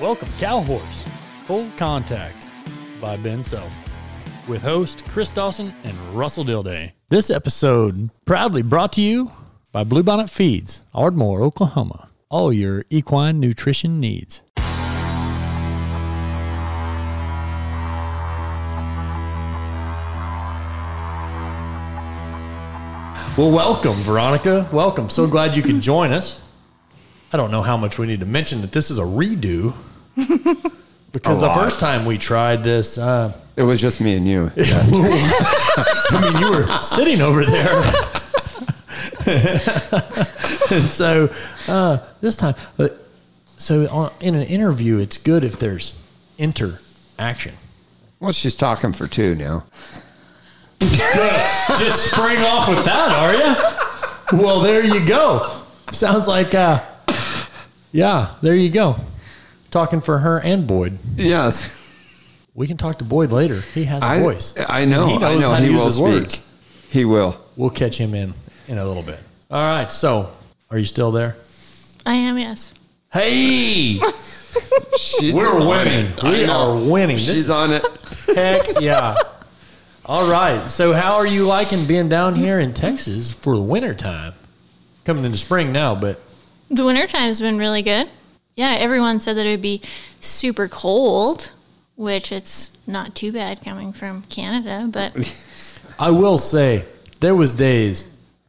Welcome Cow Horse, Full Contact by Ben Self, with host Chris Dawson and Russell Dilday. This episode proudly brought to you by Bluebonnet Feeds, Ardmore, Oklahoma. All your equine nutrition needs. Well, welcome, Veronica. Welcome. So glad you could join us. I don't know how much we need to mention that this is a redo. Because the first time we tried this... it was just me and you. Yeah. I mean, you were sitting over there. And so this time... in an interview, it's good if there's interaction. Well, she's talking for two now. Just spring off with that, are you? Well, there you go. Sounds like, yeah, there you go. Talking for her and Boyd. Yes. We can talk to Boyd later. He has a voice. I know. He will speak. Words. He will. We'll catch him in a little bit. All right. So, are you still there? I am, yes. Hey! We're winning. We are winning. She's on it. Heck yeah. All right. So how are you liking being down here in Texas for the wintertime? Coming into spring now, but... The wintertime's been really good. Yeah, everyone said that it would be super cold, which it's not too bad coming from Canada, but... I will say, there was days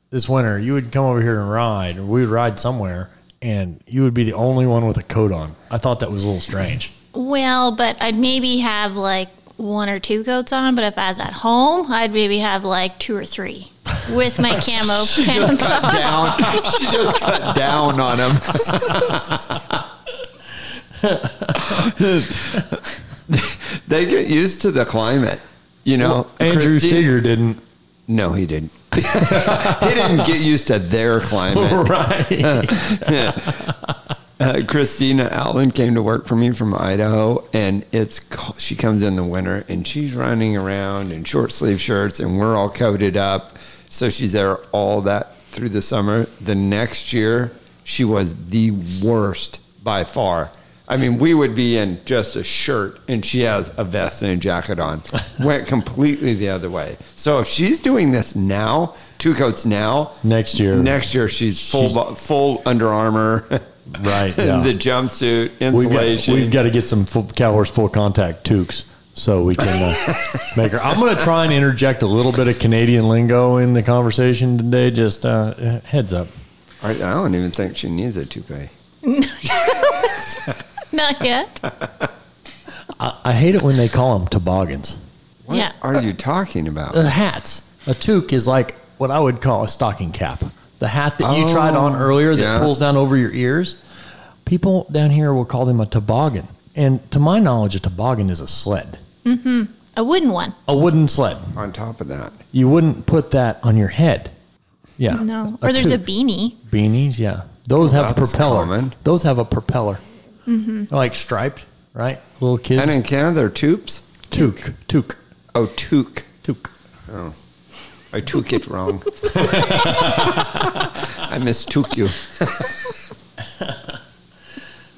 this winter, you would come over here and ride, or we would ride somewhere, and you would be the only one with a coat on. I thought that was a little strange. Well, but I'd maybe have, like, one or two coats on, but if I was at home, I'd maybe have like two or three with my camo pants on. She just cut down on him. They get used to the climate, you know. Well, Andrew Steger didn't. No, he didn't. He didn't get used to their climate. Right. Christina Allen came to work for me from Idaho, and it's cold. She comes in the winter, and she's running around in short sleeve shirts, and we're all coated up. So she's there all that through the summer. The next year, she was the worst by far. I mean, we would be in just a shirt, and she has a vest and a jacket on. Went completely the other way. So if she's doing this now, two coats now. Next year, she's full Under Armour. Right, yeah. The jumpsuit, insulation. We've got to get some Cow Horse Full Contact toques so we can make her. I'm going to try and interject a little bit of Canadian lingo in the conversation today. Just heads up. I don't even think she needs a toupee. Not yet. I hate it when they call them toboggans. What are you talking about? The hats. A toque is like what I would call a stocking cap. The hat that you tried on earlier that pulls down over your ears, people down here will call them a toboggan. And to my knowledge, a toboggan is a sled. Mm-hmm. A wooden one. A wooden sled. On top of that. You wouldn't put that on your head. Yeah. No. Or there's a beanie. Beanies, yeah. Those have a propeller. Common. Those have a propeller. Mm-hmm. They're like striped, right? Little kids. And in Canada, they're toupes? Toque. Oh, toque. Toque. Oh. I took it wrong. I mistook you.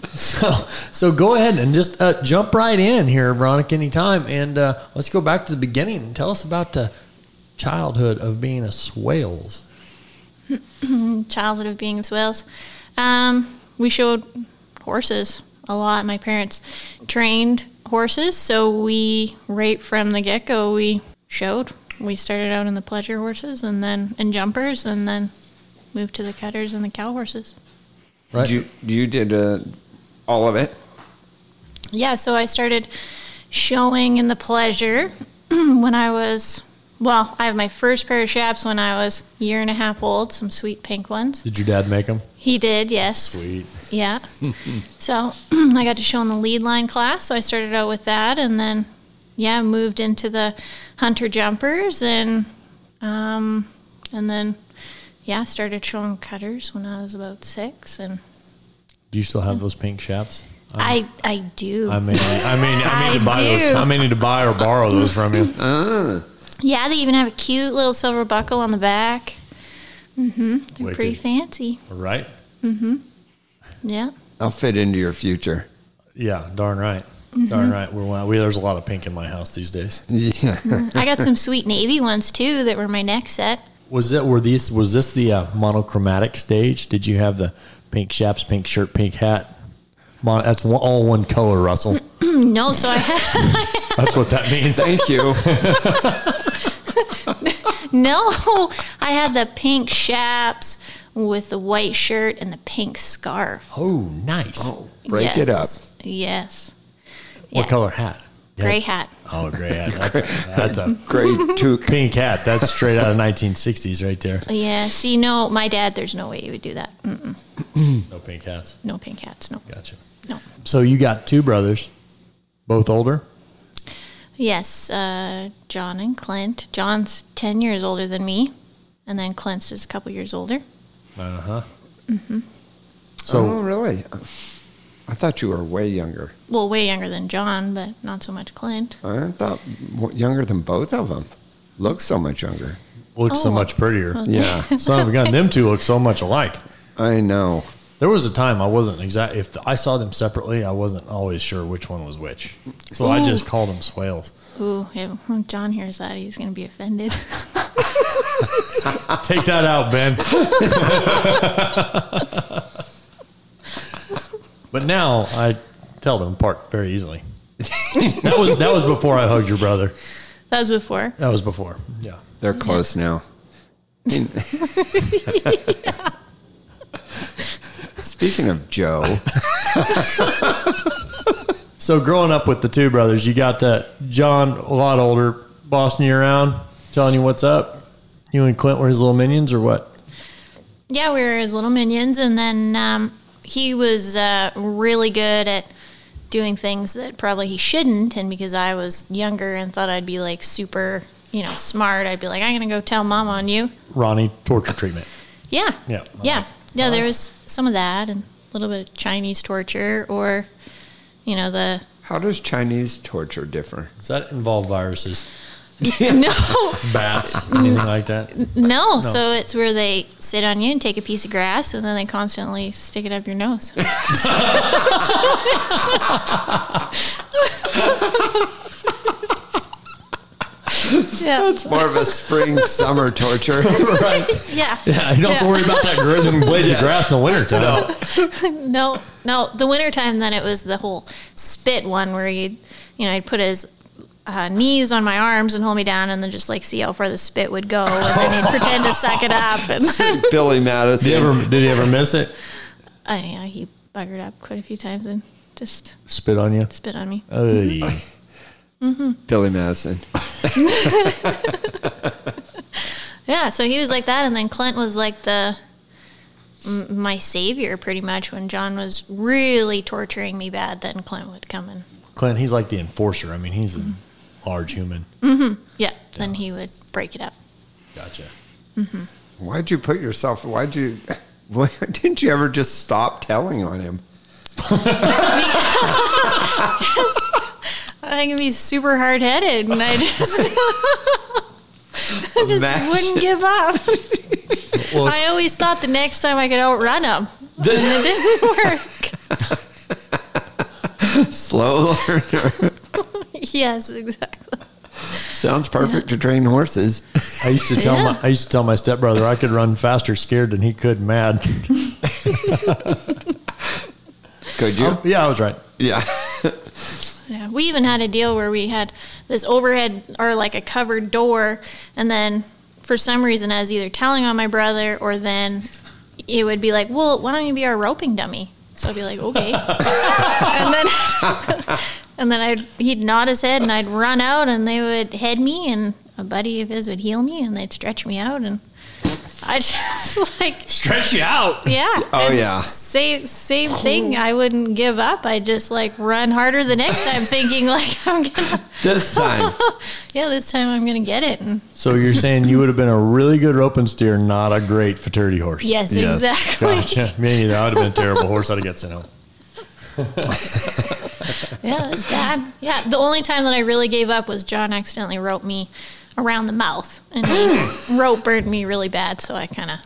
So go ahead and just jump right in here, Veronica, anytime. And let's go back to the beginning and tell us about the childhood of being a Swales. Childhood of being a Swales. We showed horses a lot. My parents trained horses, so we, right from the get-go, we showed. We started out in the pleasure horses and jumpers, and then moved to the cutters and the cow horses. Right. You did all of it? Yeah, so I started showing in the pleasure when I was, I have my first pair of chaps when I was a year and a half old, some sweet pink ones. Did your dad make them? He did, yes. Sweet. Yeah. So I got to show in the lead line class, so I started out with that, and then... Yeah, moved into the hunter jumpers and then started showing cutters when I was about 6. And do you still have those pink chaps? I do. I mean to buy those. I may need to buy or borrow those from you. Yeah, they even have a cute little silver buckle on the back. Mm-hmm. They're pretty fancy. All right. Mm-hmm. Yeah. I'll fit into your future. Yeah, darn right. Mm-hmm. Darn right. There's a lot of pink in my house these days. Yeah. I got some sweet navy ones too that were my next set. Was this the monochromatic stage? Did you have the pink chaps, pink shirt, pink hat? That's all one color, Russell. No, so I had... That's what that means. Thank you. No, I had the pink chaps with the white shirt and the pink scarf. Oh, nice. Oh, break it up. Yes. What color hat? Gray hat. Oh, gray hat. That's a gray toque. Pink hat. That's straight out of 1960s right there. Yeah. See, no, my dad, there's no way he would do that. Mm-mm. No pink hats? No pink hats, no. Gotcha. No. So you got two brothers, both older? Yes, John and Clint. John's 10 years older than me, and then Clint's just a couple years older. Uh-huh. Mm-hmm. So, oh, really? I thought you were way younger. Well, way younger than John, but not so much Clint. I thought younger than both of them. Looks so much younger. Looks so much prettier. Okay. Yeah. Son of a gun, them two look so much alike. I know. There was a time I wasn't exact. If I saw them separately, I wasn't always sure which one was which. So ooh. I just called them Swales. Ooh, if John hears that, he's going to be offended. Take that out, Ben. But now I tell them apart very easily. That was before I hugged your brother. That was before. Yeah, they're close now. Yeah. Speaking of Joe, so growing up with the two brothers, you got John, a lot older, bossing you around, telling you what's up. You and Clint were his little minions, or what? Yeah, we were his little minions, and then. He was really good at doing things that probably he shouldn't, and because I was younger and thought I'd be, like, super, smart, I'd be like, I'm going to go tell Mom on you. Ronnie, torture treatment. Yeah. Yeah. Yeah. Yeah, there was some of that and a little bit of Chinese torture or, the... How does Chinese torture differ? Does that involve viruses? No. Bats, anything like that? No. So it's where they sit on you and take a piece of grass, and then they constantly stick it up your nose. Yeah. That's more of a spring-summer torture. Right? Yeah. Yeah, you don't have to worry about that blades of grass in the wintertime. No. The wintertime, then it was the whole spit one where he'd put his... knees on my arms and hold me down and then just see how far the spit would go and then he'd pretend to suck it up. And Billy Madison. Did he ever miss it? Yeah, he buggered up quite a few times and just... Spit on you? Spit on me. Mm-hmm. Billy Madison. Yeah, so he was like that and then Clint was like my savior pretty much. When John was really torturing me bad, then Clint would come in. Clint, he's like the enforcer. I mean, he's mm-hmm. Large human. Mm-hmm. Yeah. Then he would break it up. Gotcha. Mm-hmm. Why didn't you ever just stop telling on him? I can be super hard-headed, and I just wouldn't give up. Well, I always thought the next time I could outrun him, and it didn't work. Slow learner. Yes, exactly. Sounds perfect to train horses. I used to tell my stepbrother I could run faster scared than he could mad. Could you? Yeah, I was right. Yeah. Yeah. We even had a deal where we had this overhead or like a covered door, and then for some reason I was either telling on my brother or then it would be like, well, why don't you be our roping dummy? So I'd be like, okay. and then he'd nod his head, and I'd run out, and they would head me, and a buddy of his would heel me, and they'd stretch me out, and I just, Stretch you out? Yeah. Oh, yeah. Same thing. I wouldn't give up. I'd just, run harder the next time, thinking, I'm going to... This time. Yeah, this time I'm going to get it. So you're saying you would have been a really good roping steer, not a great fraternity horse. Yes. Exactly. Gotcha. Man, I would have been a terrible horse. I'd have got sent home. Yeah, it was bad. Yeah, the only time that I really gave up was John accidentally roped me around the mouth, and he rope burned me really bad, so I kind of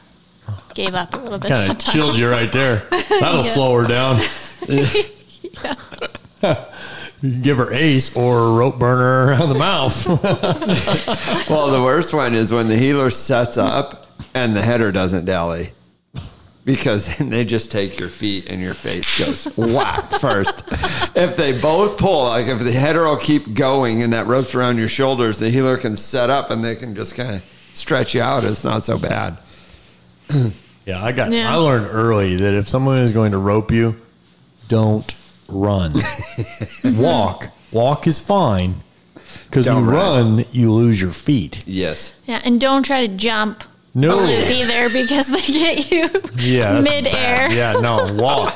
gave up a little bit. Kind of chilled you right there. That'll slow her down. Yeah. You give her ace or a rope burner on the mouth. Well, the worst one is when the heeler sets up and the header doesn't dally. Because then they just take your feet and your face goes whack first. If they both pull, like if the header will keep going and that rope's around your shoulders, the heeler can set up and they can just kind of stretch you out. It's not so bad. Yeah, I learned early that if someone is going to rope you, don't run. Walk. Walk is fine. Because when you run, you lose your feet. Yes. Yeah, and don't try to jump. No, either, because they get you midair. Yeah, no, walk.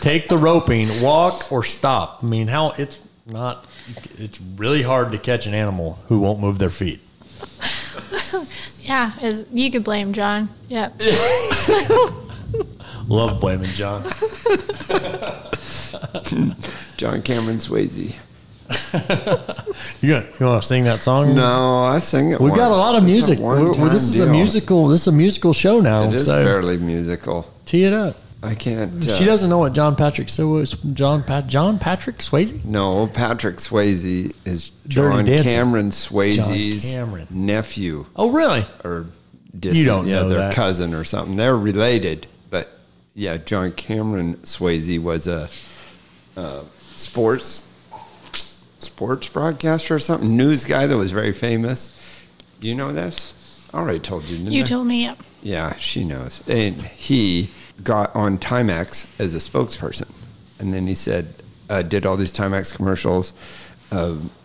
Take the roping, walk or stop. I mean, it's really hard to catch an animal who won't move their feet. Yeah, you could blame John. Yeah. Love blaming John. John Cameron Swayze. You want to sing that song? No, I sing it. We got a lot of music. This is a musical show now. It is fairly musical. Tee it up. I can't. She doesn't know what John Patrick Swayze. No, Patrick Swayze is John Cameron Swayze's nephew. Oh, really? Or you don't know their cousin or something. They're related, but yeah, John Cameron Swayze was a sports broadcaster or something, news guy that was very famous. You know this? I already told you. You told me, yeah. Yeah, she knows. And he got on Timex as a spokesperson. And then he said, did all these Timex commercials,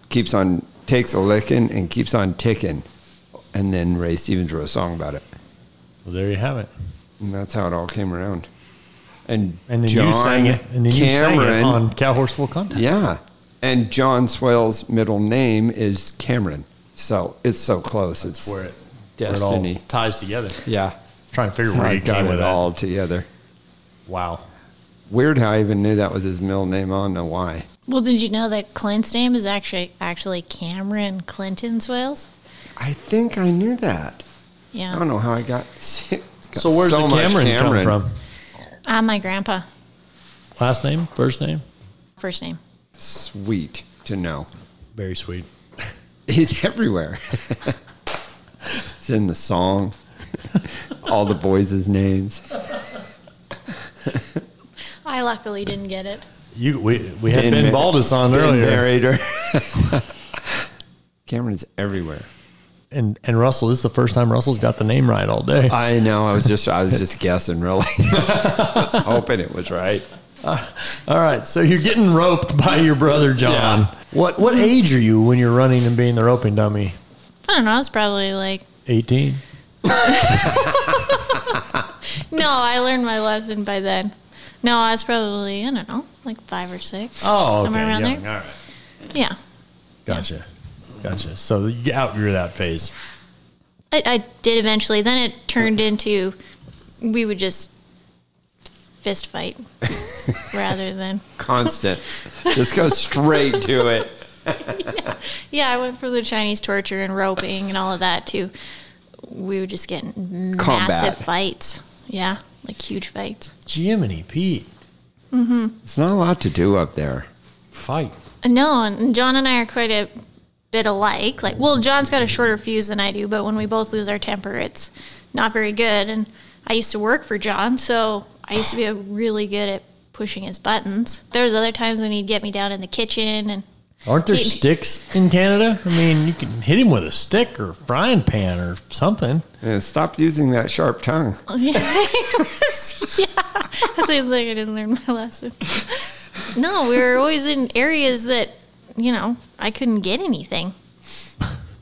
takes a licking and keeps on ticking. And then Ray Stevens wrote a song about it. Well, there you have it. And that's how it all came around. And then John you sang it. And then Cameron, you sang it on Cow Horse Full Contact. Yeah. And John Swales' middle name is Cameron. So it's so close. That's where destiny. It all ties together. Yeah. Trying to figure out where he got it all together. Wow. Weird how I even knew that was his middle name. I don't know why. Well, did you know that Clint's name is actually Cameron Clinton Swales? I think I knew that. Yeah. I don't know how I got so where's so the Cameron come from? My grandpa. Last name? First name? First name. Sweet to know. Very sweet. He's everywhere. It's in the song. All the boys' names. I luckily didn't get it. We had Ben Baldus on earlier. Married her. Cameron's everywhere. And Russell, this is the first time Russell's got the name right all day. I know. I was just guessing, really. I was hoping it was right. All right, so you're getting roped by your brother John. Yeah. What age are you when you're running and being the roping dummy? I don't know. I was probably like 18. No, I learned my lesson by then. No, I was probably like 5 or 6. Oh, okay, somewhere around there. All right. Yeah. Gotcha. So you outgrew that phase. I did eventually. Then it turned into we would just fist fight. Rather than constant. Just go straight to it. Yeah, I went for the Chinese torture and roping and all of that too. We would just get massive fights. Yeah, like huge fights. Jiminy Pete. Mm-hmm. It's not a lot to do up there. Fight. No, and John and I are quite a bit alike. Like, well, John's got a shorter fuse than I do, but when we both lose our temper, it's not very good. And I used to work for John, so I used to be really good at pushing his buttons. There was other times when he'd get me down in the kitchen. And aren't there sticks in Canada? I mean, you can hit him with a stick or a frying pan or something. Yeah, stop using that sharp tongue. Yeah. Seems like I didn't learn my lesson. No, we were always in areas that, I couldn't get anything.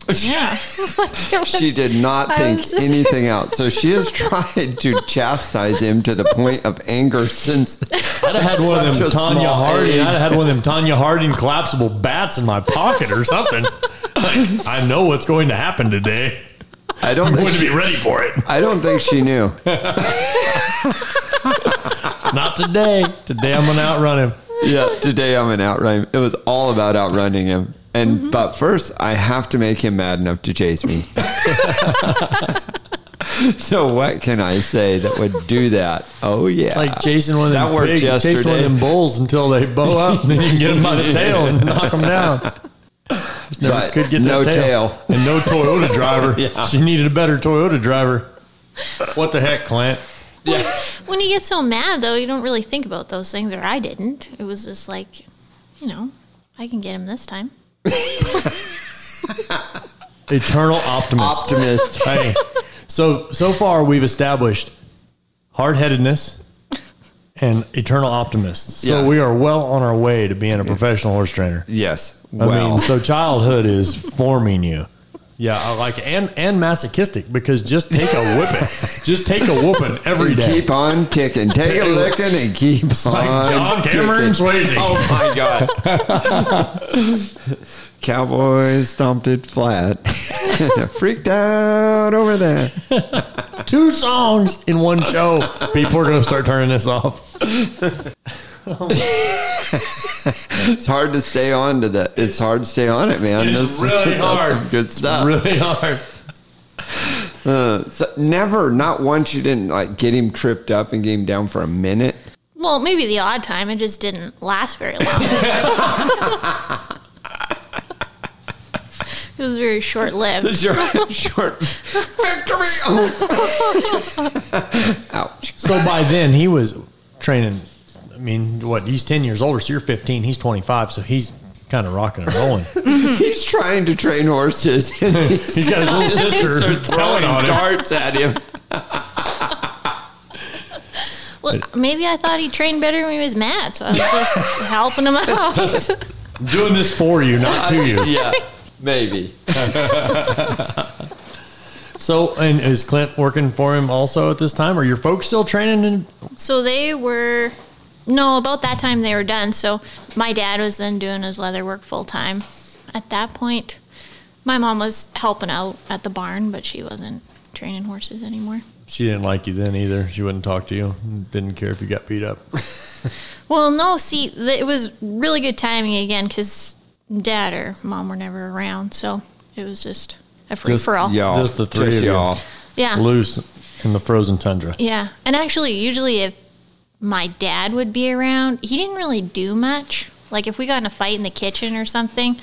Yeah. She did not think anything out. So she has tried to chastise him to the point of anger since. I'd have had one of them Tanya Harding. I'd have had one of them Tanya Harding collapsible bats in my pocket or something. Like, I know what's going to happen today. I'm going to be ready for it. I don't think she knew. Not today. Today I'm going to outrun him. Yeah, today I'm going to outrun him. It was all about outrunning him. And mm-hmm. But first, I have to make him mad enough to chase me. So what can I say that would do that? Oh, yeah. It's like chasing one of them pigs. That worked yesterday. Chase one of them bulls until they bow up, and then you can get them by the tail and knock them down. But could get no tail. And no Toyota driver. Yeah. She needed a better Toyota driver. What the heck, Clint? Yeah. When you get so mad, though, you don't really think about those things, or I didn't. It was just like, you know, I can get him this time. Eternal optimist. Hey, so far we've established hard-headedness and eternal optimists. So we are well on our way to being a professional horse trainer. Yes. Well. I mean, so childhood is forming you. Yeah, I like it. And masochistic, because just take a whipping. Just take a whooping every day. Keep on kicking. Take a licking and keep it's on like John Cameron Swayze. Oh, my God. Cowboy stomped it flat. Freaked out over that. 2 songs in 1 show. People are going to start turning this off. It's hard to stay on to that. It's hard to stay on it, man. It's really hard. Some good stuff. It's really hard. So never, not once, you didn't like get him tripped up and get him down for a minute. Well, maybe the odd time. It just didn't last very long. It was very short-lived. Short victory. Oh. Ouch. So by then he was training. I mean, what, he's 10 years older, so you're 15, he's 25, so he's kind of rocking and rolling. Mm-hmm. He's trying to train horses. And he's got his little sister throwing darts at him. Well, maybe I thought he trained better when he was mad, so I was just helping him out. Doing this for you, not to you. Yeah, maybe. So, and is Clint working for him also at this time? Are your folks still training? So they were... No, about that time they were done. So my dad was then doing his leather work full time. At that point, my mom was helping out at the barn, but she wasn't training horses anymore. She didn't like you then either. She wouldn't talk to you. Didn't care if you got beat up. Well, no, see, it was really good timing again, because dad or mom were never around. So it was just a free-for-all. Just the three of y'all. Yeah. Loose in the frozen tundra. Yeah. And actually, usually if my dad would be around, he didn't really do much. Like if we got in a fight in the kitchen or something,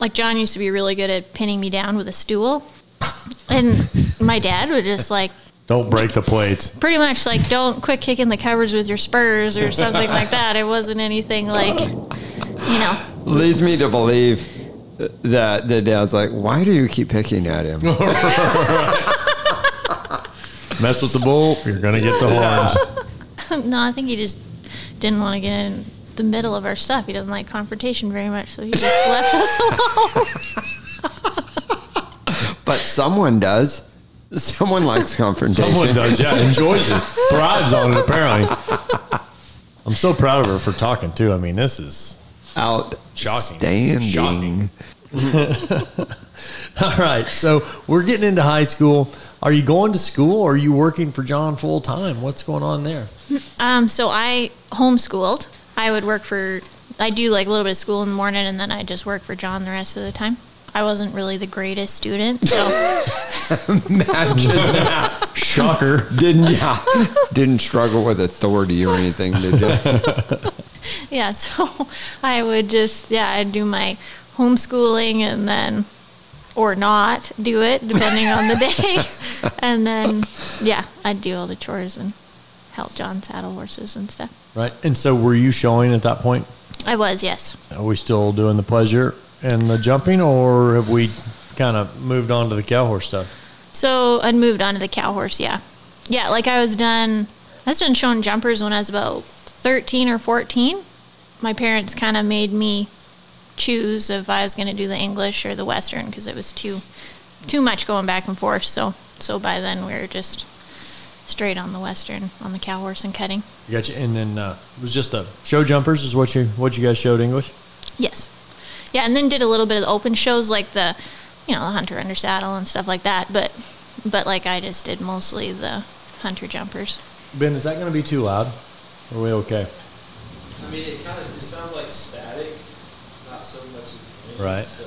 like John used to be really good at pinning me down with a stool, and my dad would just like, don't break the plates, pretty much, like, don't quit kicking the covers with your spurs or something like that. It wasn't anything like, you know, leads me to believe that the dad's like, why do you keep picking at him? Mess with the bull, you're gonna get the horns. No, I think he just didn't want to get in the middle of our stuff. He doesn't like confrontation very much, so he just left us alone. But someone does. Someone likes confrontation. Someone does, yeah. Enjoys it. Thrives on it, apparently. I'm so proud of her for talking, too. I mean, this is outstanding. Shocking. All right, so we're getting into high school. Are you going to school, or are you working for John full time? What's going on there? So I homeschooled. I do like a little bit of school in the morning, and then I just work for John the rest of the time. I wasn't really the greatest student, so. Imagine that. Shocker. Didn't struggle with authority or anything, did you? Yeah, so I would just, I'd do my homeschooling and then, or not do it, depending on the day. And then, I'd do all the chores and help John saddle horses and stuff. Right. And so were you showing at that point? I was, yes. Are we still doing the pleasure and the jumping, or have we kind of moved on to the cow horse stuff? So I'd moved on to the cow horse, yeah. Yeah, like I was done showing jumpers when I was about 13 or 14. My parents kind of made me choose if I was going to do the English or the Western, because it was too much going back and forth. So by then we were just straight on the Western, on the cow horse and cutting. Gotcha. And then it was just the show jumpers is what you guys showed English? Yes. Yeah, and then did a little bit of the open shows, like the, you know, the hunter under saddle and stuff like that. But like I just did mostly the hunter jumpers. Ben, is that going to be too loud? Are we okay? I mean, it sounds like static. So much, right? So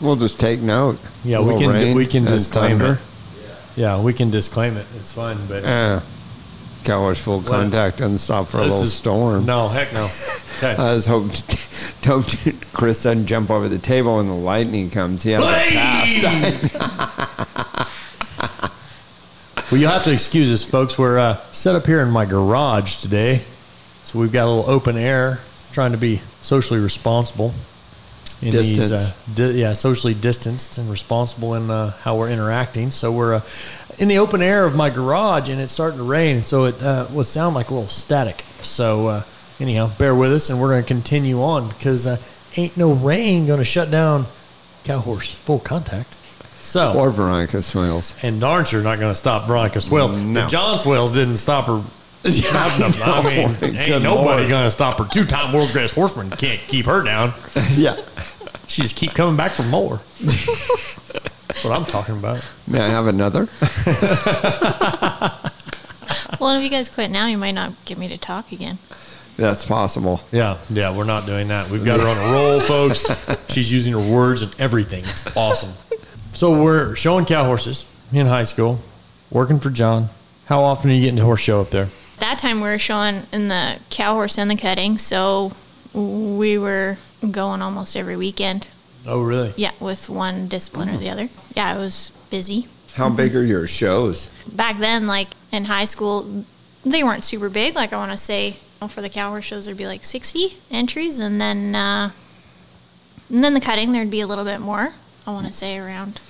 we'll just take note. Yeah, we can disclaimer. Yeah. Yeah, we can disclaim it. It's fine, but Cowboys full contact doesn't stop for a little storm. No, heck no. Okay. I was hoping Chris doesn't jump over the table when the lightning comes. He has a pass. Well, you'll have to excuse us, folks. We're set up here in my garage today, so we've got a little open air. Trying to be socially responsible in socially distanced and responsible in how we're interacting. So we're in the open air of my garage, and it's starting to rain, so it would sound like a little static. So anyhow, bear with us, and we're going to continue on because ain't no rain going to shut down Cowhorse Full Contact. So or Veronica Swales, and darn sure not going to stop Veronica Swales. No. If John Swales didn't stop her. Ain't nobody going to stop her. Two-time World's Greatest Horseman can't keep her down. Yeah. She just keep coming back for more. That's what I'm talking about. May I have another? Well, if you guys quit now, you might not get me to talk again. That's possible. Yeah, we're not doing that. We've got her on a roll, folks. She's using her words and everything. It's awesome. So we're showing cow horses in high school, working for John. How often are you getting to horse show up there? That time we were showing in the cow horse and the cutting, so we were going almost every weekend. Oh, really? Yeah, with one discipline or the other. Yeah, it was busy. How big are your shows? Back then, like in high school, they weren't super big. Like I want to say for the cow horse shows, there'd be like 60 entries, and then the cutting, there'd be a little bit more. I want to say around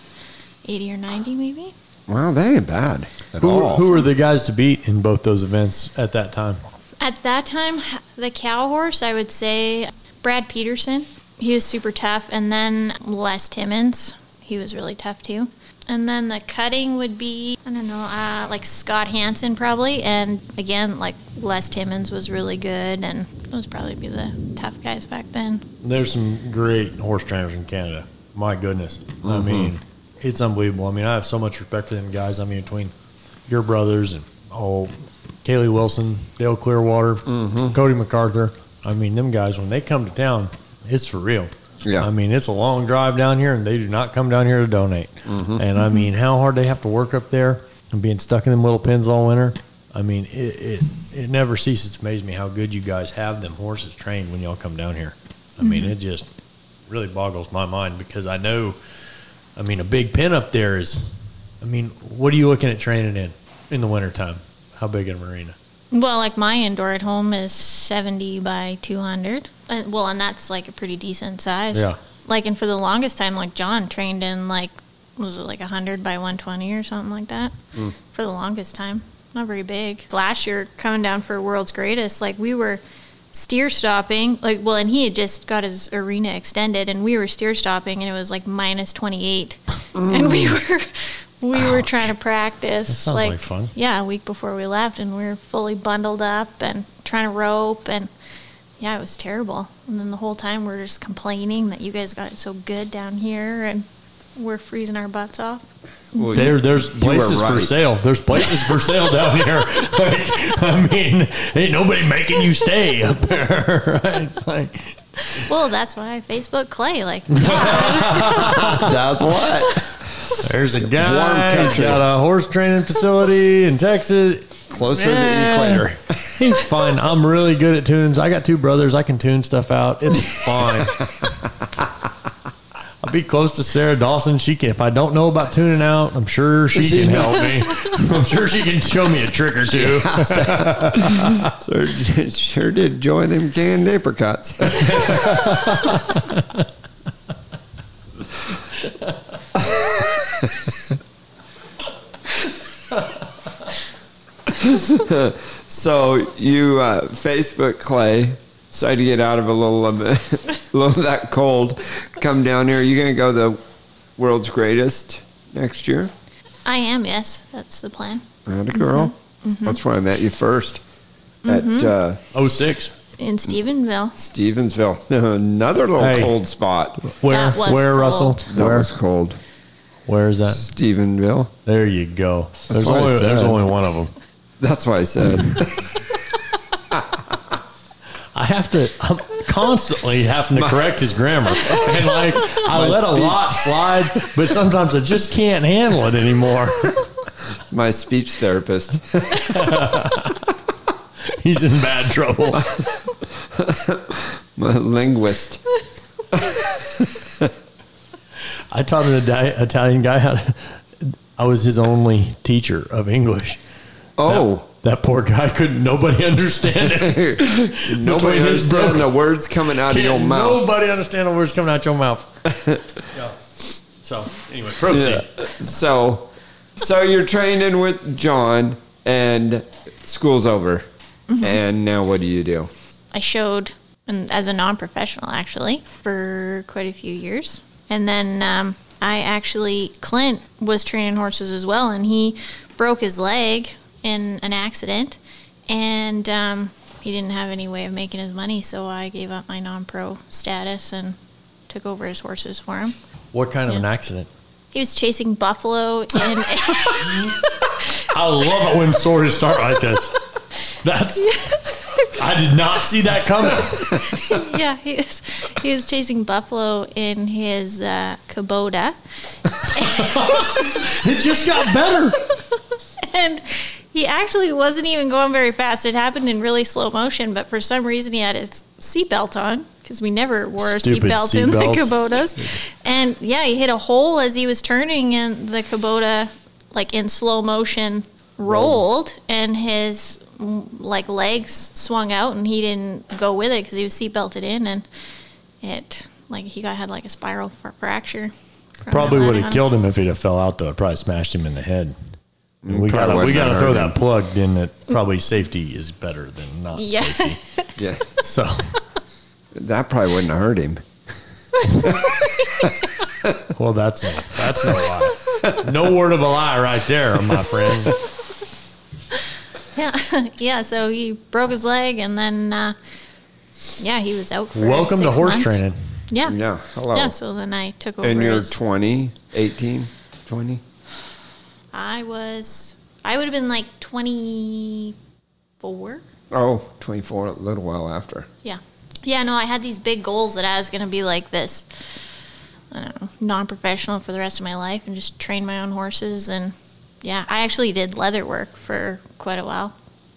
80 or 90 maybe. Wow, they ain't bad at all. Who were the guys to beat in both those events at that time? At that time, the cow horse, I would say Brad Peterson. He was super tough. And then Les Timmons. He was really tough, too. And then the cutting would be, I don't know, like Scott Hansen probably. And, again, like Les Timmons was really good. And those probably be the tough guys back then. There's some great horse trainers in Canada. My goodness. Mm-hmm. I mean... it's unbelievable. I mean, I have so much respect for them guys. I mean, between your brothers and Kaylee Wilson, Dale Clearwater, Cody MacArthur. I mean, them guys, when they come to town, it's for real. Yeah. I mean, it's a long drive down here, and they do not come down here to donate. Mm-hmm. And, I mean, how hard they have to work up there and being stuck in them little pens all winter. I mean, it never ceases to amaze me how good you guys have them horses trained when y'all come down here. I mean, it just really boggles my mind because I know – I mean, a big pen up there is, I mean, what are you looking at training in the wintertime? How big an arena? Well, like my indoor at home is 70 by 200. Well, and that's like a pretty decent size. Yeah. Like, and for the longest time, like John trained in like, was it like 100 by 120 or something like that? For the longest time. Not very big. Last year, coming down for World's Greatest, like we were steer stopping, like, well, and he had just got his arena extended, and we were steer stopping, and it was like minus 28, and we were trying to practice. That sounds like fun. Yeah, a week before we left, and we were fully bundled up and trying to rope, and yeah, it was terrible. And then the whole time we're just complaining that you guys got it so good down here, and we're freezing our butts off. Well, there's places for sale. There's places for sale down here. Like, I mean, ain't nobody making you stay up there, right? Like, well, that's why I Facebook Clay. Like, that's what. There's a guy who's got a horse training facility in Texas. Closer to the equator. He's fine. I'm really good at tunes. I got two brothers. I can tune stuff out. It's fine. I'll be close to Sarah Dawson. She can. If I don't know about tuning out, I'm sure she can help me. I'm sure she can show me a trick or two. Yeah, sure did join them canned apricots. So you Facebook Clay. Decided to get out of a little of that cold. Come down here. Are you going to go the World's Greatest next year? I am, yes. That's the plan. Atta girl. Mm-hmm. That's where I met you first. Mm-hmm. At 06. In Stephenville. Another little cold spot. Where, Russell? That was cold. Where is that? Stephenville. There you go. There's only one of them. That's what I said. I'm constantly having to correct his grammar. And, like, I let a lot slide, but sometimes I just can't handle it anymore. My speech therapist. He's in bad trouble. My linguist. I taught an Italian guy how to... I was his only teacher of English. Oh. That poor guy couldn't... Nobody understand him. Nobody understand the words coming out of your mouth. Nobody understand the words coming out your mouth. Yeah. So, anyway, proceed. Yeah. So you're training with John, and school's over. Mm-hmm. And now what do you do? I showed as a non-professional, actually, for quite a few years. And then... Clint was training horses as well, and he broke his leg in an accident, and he didn't have any way of making his money, so I gave up my non-pro status and took over his horses for him. What kind of an accident? He was chasing buffalo. I love it when stories start like this. I did not see that coming. Yeah, he was chasing buffalo in his Kubota. It just got better. And he actually wasn't even going very fast. It happened in really slow motion, but for some reason he had his seatbelt on, because we never wore a seatbelt in the Kubotas. And, he hit a hole as he was turning, and the Kubota, in slow motion, rolled, and his... legs swung out, and he didn't go with it because he was seatbelted in, and it he had a spiral fracture. Probably would have killed him if he'd have fell out though. It probably smashed him in the head. And we gotta throw that plug in that probably safety is better than not. Yeah, safety. Yeah. So that probably wouldn't have hurt him. Well, that's no lie. No word of a lie, right there, my friend. Yeah, so he broke his leg, and then, he was out for Welcome 6 months. Welcome to horse training. Yeah. Yeah, hello. Yeah, so then I took over. And you're 20? I would have been 24. Oh, 24, a little while after. Yeah. Yeah, no, I had these big goals that I was going to be like this, I don't know, non-professional for the rest of my life and just train my own horses and... Yeah, I actually did leather work for quite a while.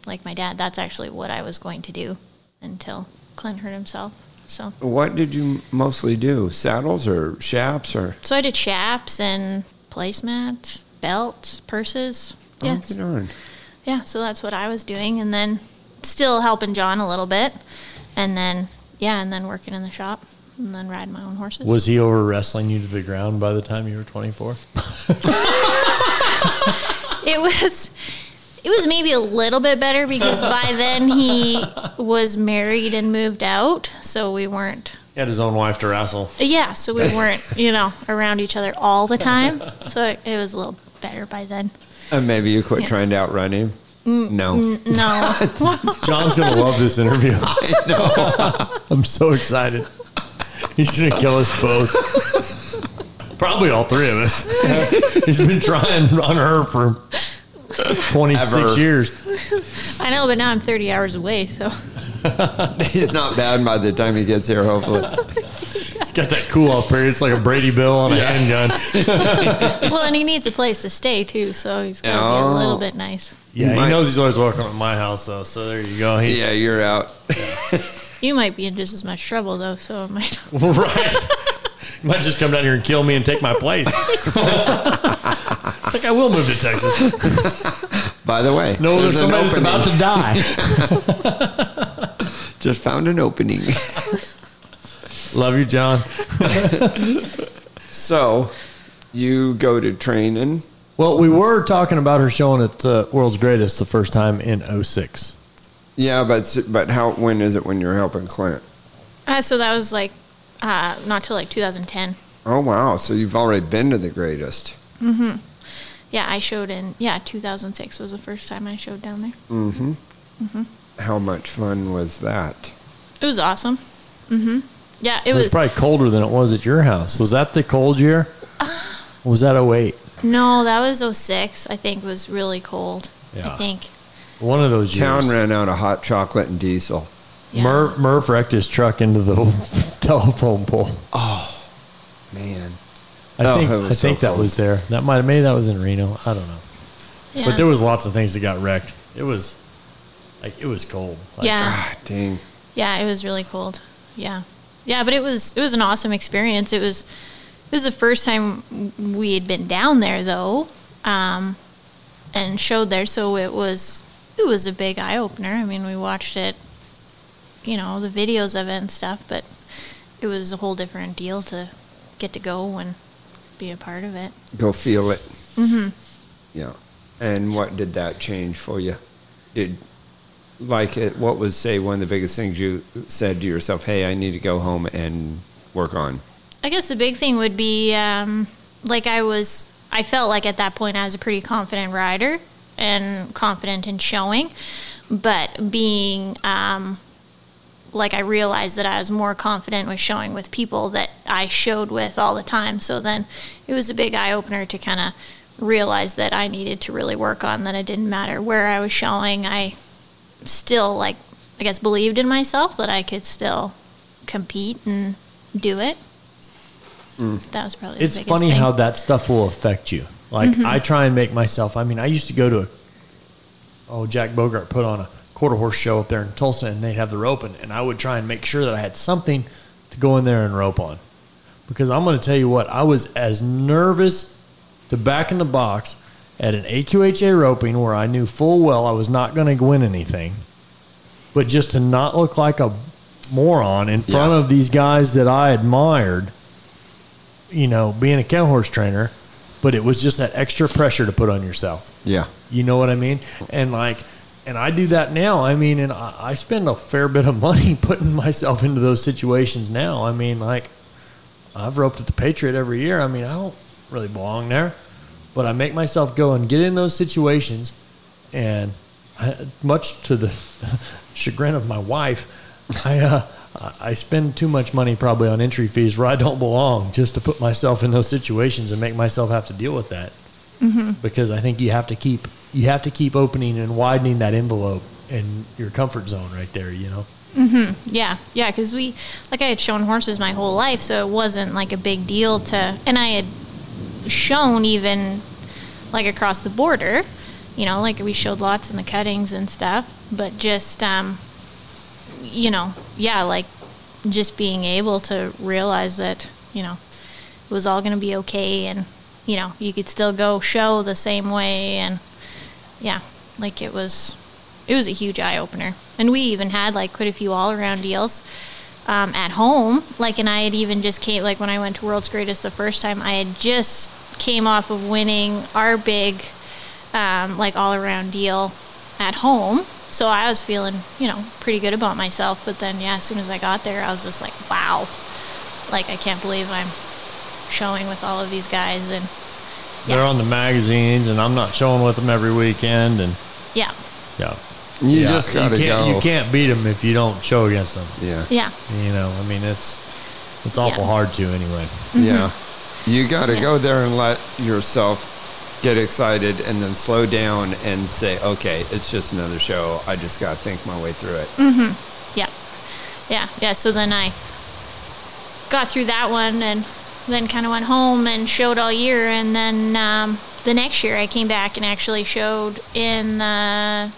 Like my dad, that's actually what I was going to do until Clint hurt himself. So, what did you mostly do? Saddles or chaps or? So I did chaps and placemats, belts, purses. Yes. Oh, darn. Yeah, so that's what I was doing, and then still helping John a little bit, and then working in the shop. And then ride my own horses. Was he over wrestling you to the ground by the time you were 24? It was maybe a little bit better because by then he was married and moved out, so we weren't. He had his own wife to wrestle. Yeah, so we weren't, around each other all the time. So it was a little better by then. And maybe you quit trying to outrun him. No. John's gonna love this interview. I know. I'm so excited. He's going to kill us both. Probably all three of us. He's been trying on her for 26 years. I know, but now I'm 30 hours away, so. He's not bad by the time he gets here, hopefully. Got that cool-off period. It's like a Brady Bill on a handgun. Well, and he needs a place to stay, too, so he's got to be a little bit nice. Yeah, he knows he's always welcome at my house, though, so there you go. Yeah, you're out. Yeah. You might be in just as much trouble, though, so it might... Right. You might just come down here and kill me and take my place. I will move to Texas. By the way... No, there's somebody that's about to die. Just found an opening. Love you, John. So, you go to training. Well, we were talking about her showing at World's Greatest the first time in 06. Yeah, but when is it when you're helping Clint? So that was not till 2010. Oh, wow. So you've already been to the greatest. Mm-hmm. Yeah, I showed 2006 was the first time I showed down there. Mm-hmm. Mm-hmm. How much fun was that? It was awesome. Mm-hmm. Yeah, it was. It was probably colder than it was at your house. Was that the cold year? Or was that 08? No, that was 06, I think, was really cold. Yeah. I think. One of those years. Town ran out of hot chocolate and diesel. Yeah. Murph wrecked his truck into the telephone pole. Oh, man. I think that was there. That might have, maybe that was in Reno. I don't know. Yeah. But there was lots of things that got wrecked. It was cold. Dang. Yeah, it was really cold. Yeah. Yeah, but it was an awesome experience. It was the first time we had been down there though, and showed there, so it was a big eye opener. I mean, we watched it, the videos of it and stuff, but it was a whole different deal to get to go and be a part of it. Go feel it. Mm-hmm. Yeah. And what did that change for you? What was, say, one of the biggest things you said to yourself, hey, I need to go home and work on? I guess the big thing would be, I felt like at that point I was a pretty confident rider and confident in showing, but being, I realized that I was more confident with showing with people that I showed with all the time. So then it was a big eye-opener to kind of realize that I needed to really work on, that it didn't matter where I was showing, I still, believed in myself that I could still compete and do it. Mm. That was probably the biggest thing. It's funny how that stuff will affect you. Mm-hmm. I try and make myself, I used to go to Jack Bogart put on a quarter horse show up there in Tulsa, and they'd have the rope, and I would try and make sure that I had something to go in there and rope on. Because I'm going to tell you what, I was as nervous to back in the box at an AQHA roping where I knew full well I was not going to win anything, but just to not look like a moron in front of these guys that I admired, being a cow horse trainer, but it was just that extra pressure to put on yourself. Yeah. You know what I mean? And I do that now. I spend a fair bit of money putting myself into those situations now. I've roped at the Patriot every year. I don't really belong there. But I make myself go and get in those situations, and much to the chagrin of my wife, I spend too much money probably on entry fees where I don't belong just to put myself in those situations and make myself have to deal with that. Mm-hmm. Because I think you have to keep opening and widening that envelope and your comfort zone right there, Mm-hmm. Yeah, yeah. Because I had shown horses my whole life, so it wasn't a big deal and I had shown even across the border, we showed lots in the cuttings and stuff, but just just being able to realize that it was all going to be okay, and you could still go show the same way, and it was a huge eye opener. And we even had quite a few all around deals at home, and I had even just came, when I went to World's Greatest the first time, I had just came off of winning our big, all-around deal at home, so I was feeling, pretty good about myself, but then, as soon as I got there, I was just wow, I can't believe I'm showing with all of these guys, and... Yeah. They're on the magazines, and I'm not showing with them every weekend, and... Yeah. Yeah. You just gotta go. You can't beat them if you don't show against them. Yeah. Yeah. It's awful hard to anyway. Mm-hmm. Yeah. You gotta go there and let yourself get excited, and then slow down and say, okay, it's just another show. I just gotta think my way through it. Mm-hmm. Yeah. Yeah. Yeah. So then I got through that one, and then kind of went home and showed all year, and then the next year I came back and actually showed in the...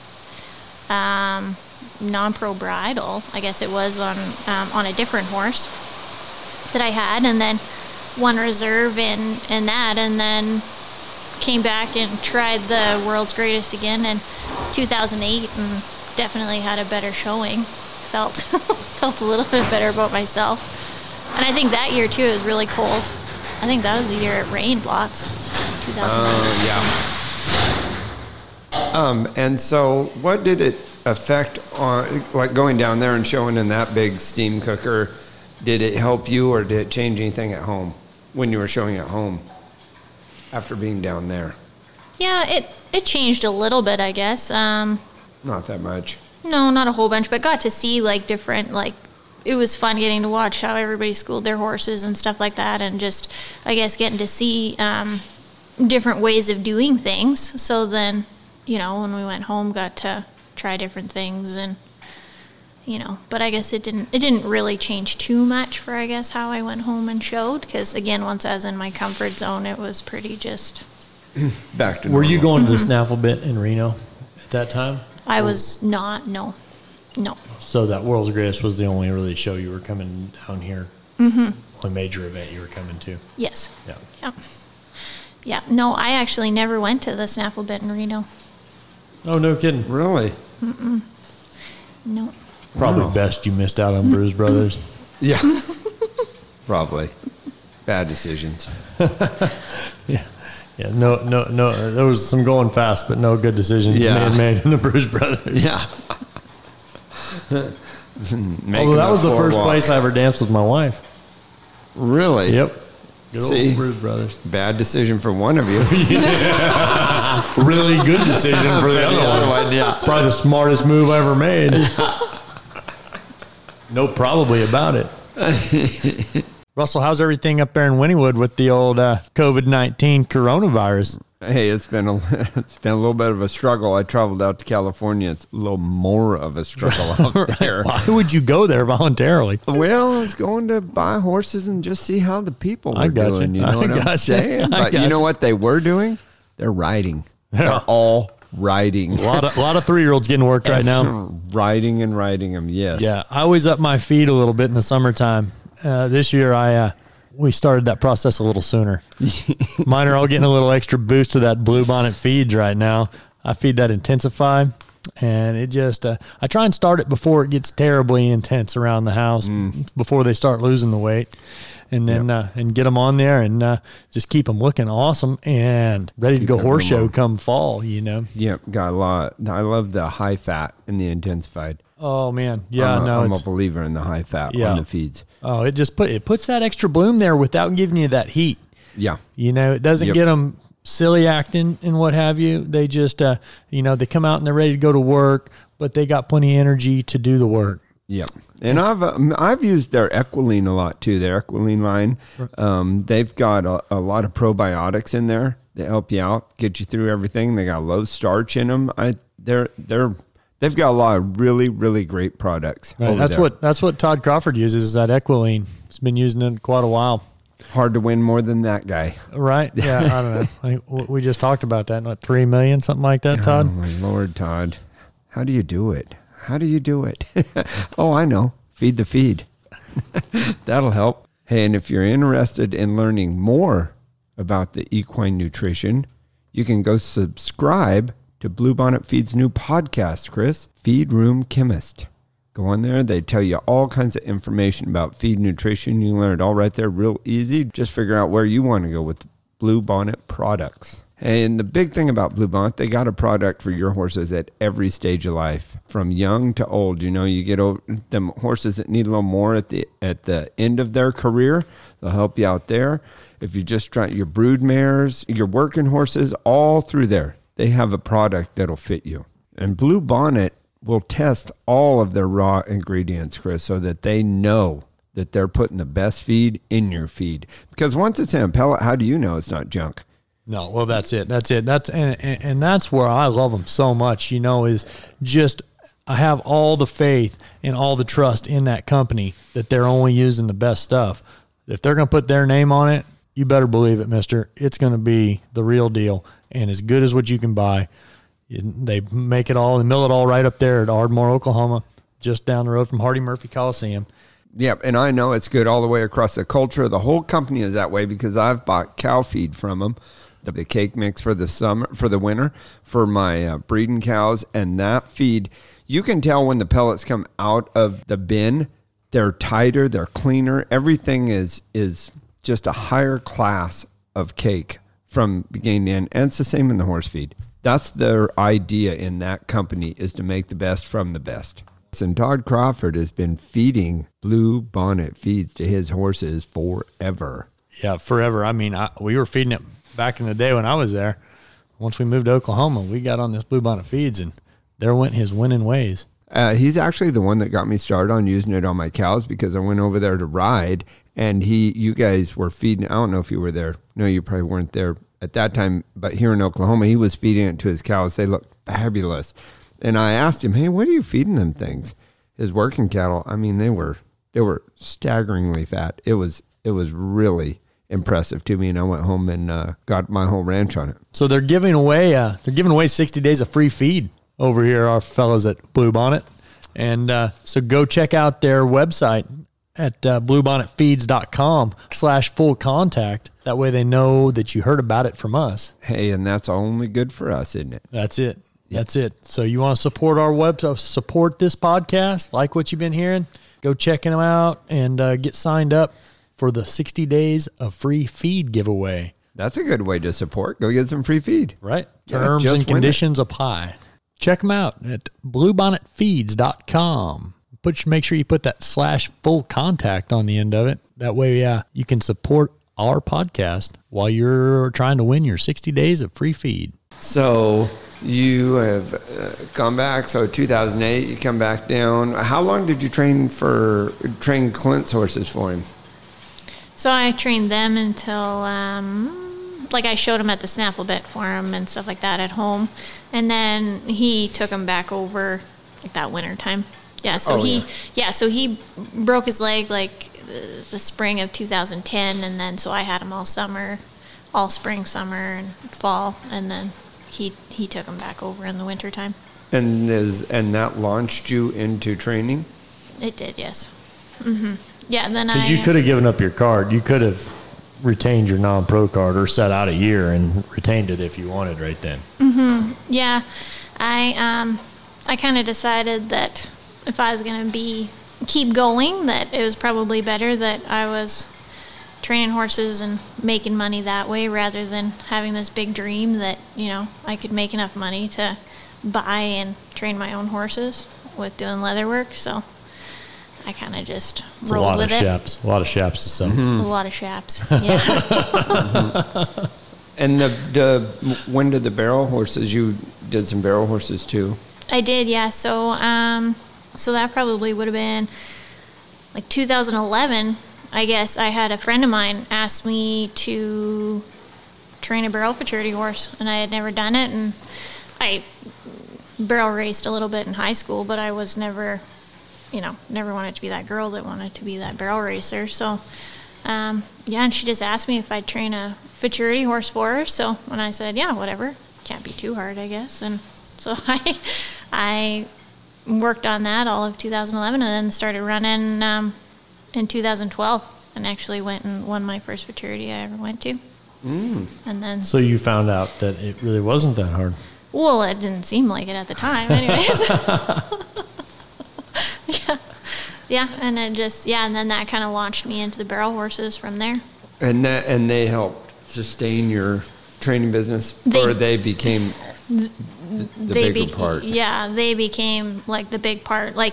non-pro bridle, I guess it was, on a different horse that I had, and then won reserve in that, and then came back and tried the World's Greatest again in 2008, and definitely had a better showing. Felt a little bit better about myself, and I think that year too it was really cold. I think that was the year it rained lots. 2008. Yeah. And so what did it affect on, going down there and showing in that big steam cooker? Did it help you, or did it change anything at home when you were showing at home after being down there? Yeah, it changed a little bit, I guess. Not that much. No, not a whole bunch, but got to see, different, it was fun getting to watch how everybody schooled their horses and stuff like that, and just, I guess, getting to see different ways of doing things. So then... when we went home, got to try different things, and but I guess it didn't really change too much for, I guess, how I went home and showed, because again, once I was in my comfort zone, it was pretty just back to normal. Were you going to the Snaffle Bit in Reno at that time? I was not, no. So that World's Greatest was the only really show you were coming down here? Mm-hmm. Only major event you were coming to? Yes. Yeah. No, I actually never went to the Snaffle Bit in Reno. Oh, no kidding. Really? Mm-mm. No. Probably best you missed out on Bruce Brothers. Yeah. Probably. Bad decisions. Yeah. No. There was some going fast, but no good decisions made in the Bruce Brothers. Yeah. Although that was the first place I ever danced with my wife. Really? Yep. Good old Bruce Brothers. Bad decision for one of you. Really good decision for the other one. Yeah. Probably the smartest move I ever made. No probably about it. Russell, how's everything up there in Wynnewood with the old COVID-19 coronavirus? Hey, it's been a little bit of a struggle. I traveled out to California. It's a little more of a struggle out there. Why would you go there voluntarily? Well, I was going to buy horses and just see how the people were doing. You know what I'm saying? But you know what they were doing? They're riding. They're all riding. A lot of 3-year-olds getting worked right now. Riding and riding them, yes. Yeah, I always up my feed a little bit in the summertime. This year, we started that process a little sooner. Mine are all getting a little extra boost to that Bluebonnet Feeds right now. I feed that Intensify, and it just I try and start it before it gets terribly intense around the house, before they start losing the weight, and then and get them on there and just keep them looking awesome and ready to go horse show come fall, you know. Yep, got a lot. I love the high fat and the intensified. Oh, man. Yeah, I'm a believer in the high fat on the feeds. Oh, it just puts that extra bloom there without giving you that heat. Yeah. You know, it doesn't get them silly acting and what have you. They just, they come out and they're ready to go to work, but they got plenty of energy to do the work. Yeah. And I've used their Equiline a lot, too, their Equiline line. Right. They've got a lot of probiotics in there that help you out, get you through everything. They got low starch in them. They've got a lot of really, really great products. Right. That's what Todd Crawford uses, is that Equiline. He's been using it quite a while. Hard to win more than that guy. Right? Yeah, I don't know. We just talked about that. What, $3 million, something like that, Todd? Oh, my Lord, Todd. How do you do it? Oh, I know. Feed the feed. That'll help. Hey, and if you're interested in learning more about the equine nutrition, you can go subscribe to Bluebonnet Feeds' new podcast, Chris, Feed Room Chemist. Go on there. They tell you all kinds of information about feed nutrition. You learn it all right there real easy. Just figure out where you want to go with Bluebonnet products. And the big thing about Bluebonnet, they got a product for your horses at every stage of life, from young to old. You know, you get them horses that need a little more at the end of their career. They'll help you out there. If you just try your brood mares, your working horses, all through there. They have a product that'll fit you. And Bluebonnet will test all of their raw ingredients, Chris, so that they know that they're putting the best feed in your feed. Because once it's in a pellet, how do you know it's not junk? No, well, that's it. And that's where I love them so much, you know, is just I have all the faith and all the trust in that company that they're only using the best stuff. If they're going to put their name on it, you better believe it, mister. It's going to be the real deal. And as good as what you can buy. They make it all and mill it all right up there at Ardmore, Oklahoma, just down the road from Hardy Murphy Coliseum. Yep, and I know it's good all the way across the culture. The whole company is that way because I've bought cow feed from them, the cake mix for the winter, for my breeding cows, and that feed. You can tell when the pellets come out of the bin, they're tighter, they're cleaner. Everything is just a higher class of cake from beginning to end, and it's the same in the horse feed. That's their idea in that company, is to make the best from the best. And Todd Crawford has been feeding Bluebonnet Feeds to his horses forever. Yeah, forever. I mean, we were feeding it back in the day when I was there. Once we moved to Oklahoma, we got on this Bluebonnet Feeds, and there went his winning ways. He's actually the one that got me started on using it on my cows, because I went over there to ride, and you guys were feeding. I don't know if you were there. No, you probably weren't there at that time. But here in Oklahoma, he was feeding it to his cows. They looked fabulous. And I asked him, hey, what are you feeding them things? His working cattle, I mean, they were staggeringly fat. It was really impressive to me, and I went home and got my whole ranch on it. So they're giving away 60 days of free feed over here, our fellows at Bluebonnet, and so go check out their website at bluebonnetfeeds.com/full-contact. That way they know that you heard about it from us. Hey, and that's only good for us, isn't it? That's it. Yep. That's it. So you want to support our website, support this podcast, like what you've been hearing, go check them out and get signed up for the 60 days of free feed giveaway. That's a good way to support. Go get some free feed. Right. Terms and conditions apply. Check them out at bluebonnetfeeds.com. Make sure you put that /full-contact on the end of it. That way, you can support our podcast while you're trying to win your 60 days of free feed. So you have come back. So 2008, you come back down. How long did you train Clint's horses for him? So I trained them until, I showed him at the Snaffle Bit for him and stuff like that at home. And then he took them back over that winter time. Yeah, so so he broke his leg the spring of 2010, and then so I had him all summer, all spring, summer, and fall, and then he took him back over in the winter time. And that launched you into training? It did, yes. Mm-hmm. Yeah, then because you could have given up your card, you could have retained your non-pro card or set out a year and retained it if you wanted right then. Mm-hmm. Yeah, I kind of decided that. If I was going to keep going, that it was probably better that I was training horses and making money that way rather than having this big dream that, I could make enough money to buy and train my own horses with doing leather work. So I kind of just rolled with it. A lot of shaps to sell. Mm-hmm. A lot of shaps, yeah. Mm-hmm. And when did the barrel horses, you did some barrel horses too? I did, yeah. So, So that probably would have been 2011, I guess. I had a friend of mine ask me to train a barrel futurity horse, and I had never done it. And I barrel raced a little bit in high school, but I was never wanted to be that girl that wanted to be that barrel racer. So, and she just asked me if I'd train a futurity horse for her. So when I said, yeah, whatever, can't be too hard, I guess. And so I worked on that all of 2011 and then started running in 2012 and actually went and won my first futurity I ever went to. Mm. And then, so you found out that it really wasn't that hard. Well, it didn't seem like it at the time anyways. Yeah, and it just, and then that kind of launched me into the barrel horses from there. And they helped sustain your training business, or they became the bigger part. Yeah, they became the big part. I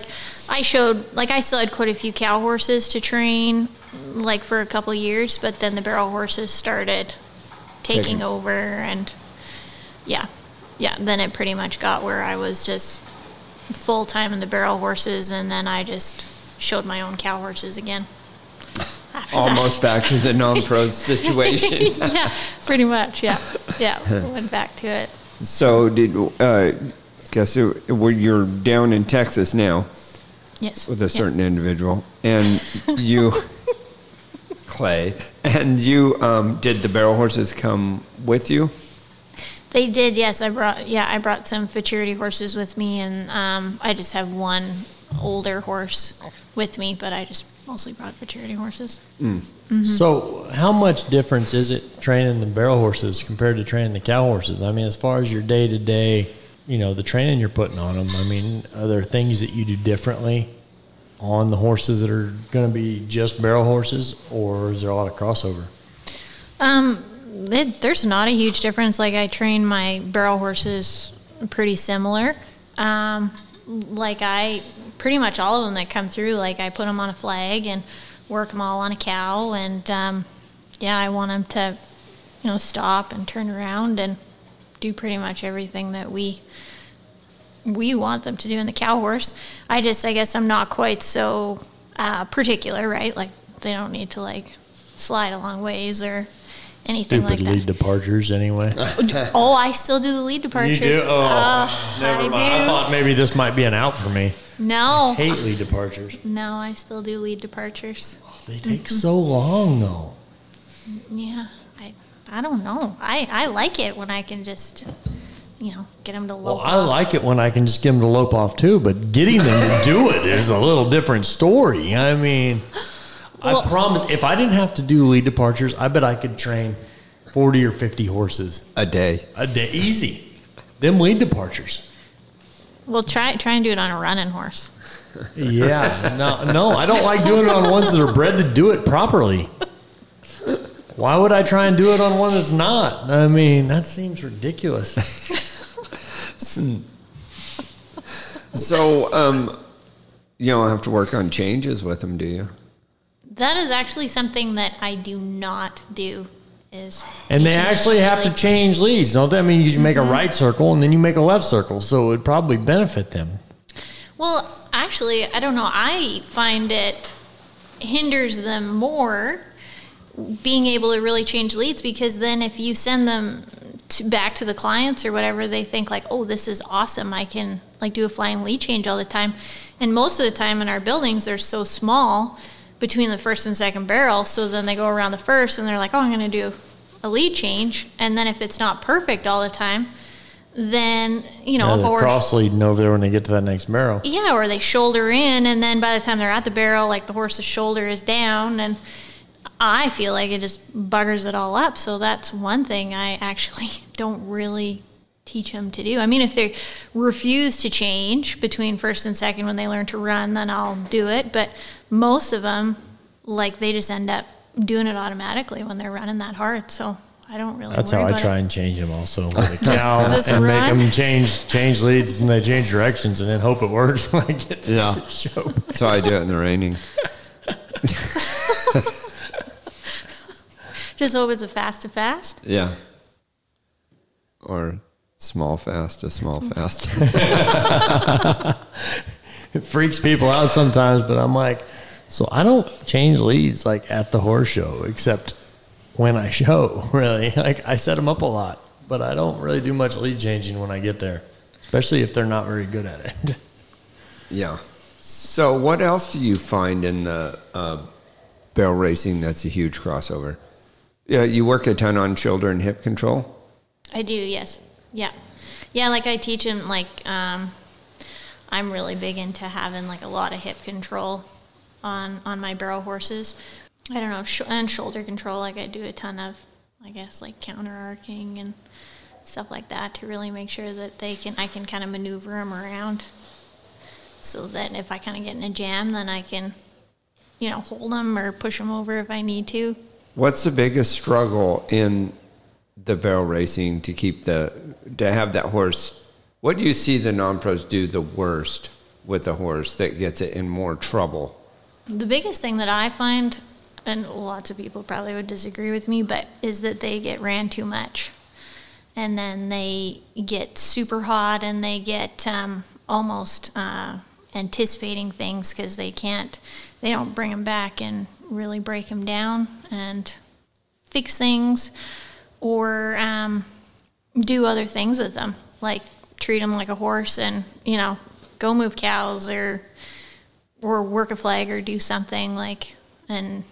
showed, I still had quite a few cow horses to train, for a couple of years, but then the barrel horses started taking over, and then it pretty much got where I was just full time in the barrel horses, and then I just showed my own cow horses again. Almost back to the non-pro situation. Yeah, pretty much. Yeah, went back to it. So you're down in Texas now? Yes. With a certain individual, and you, Clay, and you did the barrel horses come with you? They did. Yes, I brought some futurity horses with me, and I just have one older horse with me, but I just mostly brought futurity horses. Mm. Mm-hmm. So how much difference is it training the barrel horses compared to training the cow horses? I mean, as far as your day-to-day, the training you're putting on them, I mean, are there things that you do differently on the horses that are going to be just barrel horses, or is there a lot of crossover? There's not a huge difference. I train my barrel horses pretty similar. I pretty much all of them that come through, I put them on a flag and work them all on a cow, and I want them to, stop and turn around and do pretty much everything that we want them to do in the cow horse. I guess I'm not quite so particular, right? They don't need to slide a long ways or anything stupid like that. Lead departures, anyway. Oh, I still do the lead departures. You do? Oh, never mind. I thought maybe this might be an out for me. No. I hate lead departures. No, I still do lead departures. Oh, they take so long, though. Yeah, I don't know. I like it when I can just, you know, get them to lope off. Well, I like it when I can just get them to lope off, too, but getting them to do it is a little different story. I mean, well, I promise, if I didn't have to do lead departures, I bet I could train 40 or 50 horses. A day. A day. Easy. Them lead departures. Well, try and do it on a running horse. Yeah. No, I don't like doing it on ones that are bred to do it properly. Why would I try and do it on one that's not? I mean, that seems ridiculous. So, you don't have to work on changes with them, do you? That is actually something that I do not do. And they actually have to change leads, don't they? I mean, you should make a right circle and then you make a left circle, so it would probably benefit them. Well, actually, I don't know. I find it hinders them more being able to really change leads, because then if you send them back to the clients or whatever, they think like, oh, this is awesome. I can like do a flying lead change all the time. And most of the time in our buildings, they're so small between the first and second barrel. So then they go around the first and they're like, oh, I'm going to do a lead change. And then if it's not perfect all the time, then, you know, they're cross leading over there when they get to that next barrel. Yeah. Or they shoulder in. And then by the time they're at the barrel, like the horse's shoulder is down, and I feel like it just buggers it all up. So that's one thing I actually don't really teach them to do. I mean, if they refuse to change between first and second when they learn to run, then I'll do it. But most of them, like, they just end up doing it automatically when they're running that hard. So I don't really. That's how I try and change them also with a cow and make them change leads and they change directions and then hope it works when I get to the show. That's how I do it in the reining. Just hope it's a fast to fast? Yeah. Or small fast to small fast. It freaks people out sometimes, but I'm like, so I don't change leads like at the horse show, except when I show, really. Like I set them up a lot, but I don't really do much lead changing when I get there, especially if they're not very good at it. Yeah. So what else do you find in the barrel racing that's a huge crossover? Yeah, you work a ton on shoulder and hip control? I do, yes. Yeah. Yeah, like I teach them, like, I'm really big into having, like, a lot of hip control on my barrel horses. I don't know, and shoulder control, like, I do a ton of, I guess, like, counter-arcing and stuff like that to really make sure that I can kind of maneuver them around so that if I kind of get in a jam, then I can, you know, hold them or push them over if I need to. What's the biggest struggle in the barrel racing to keep to have that horse? What do you see the non-pros do the worst with a horse that gets it in more trouble? The biggest thing that I find, and lots of people probably would disagree with me, but is that they get ran too much. And then they get super hot and they get almost anticipating things because they don't bring them back and really break them down and fix things or do other things with them, like treat them like a horse and, you know, go move cows or work a flag or do something like, and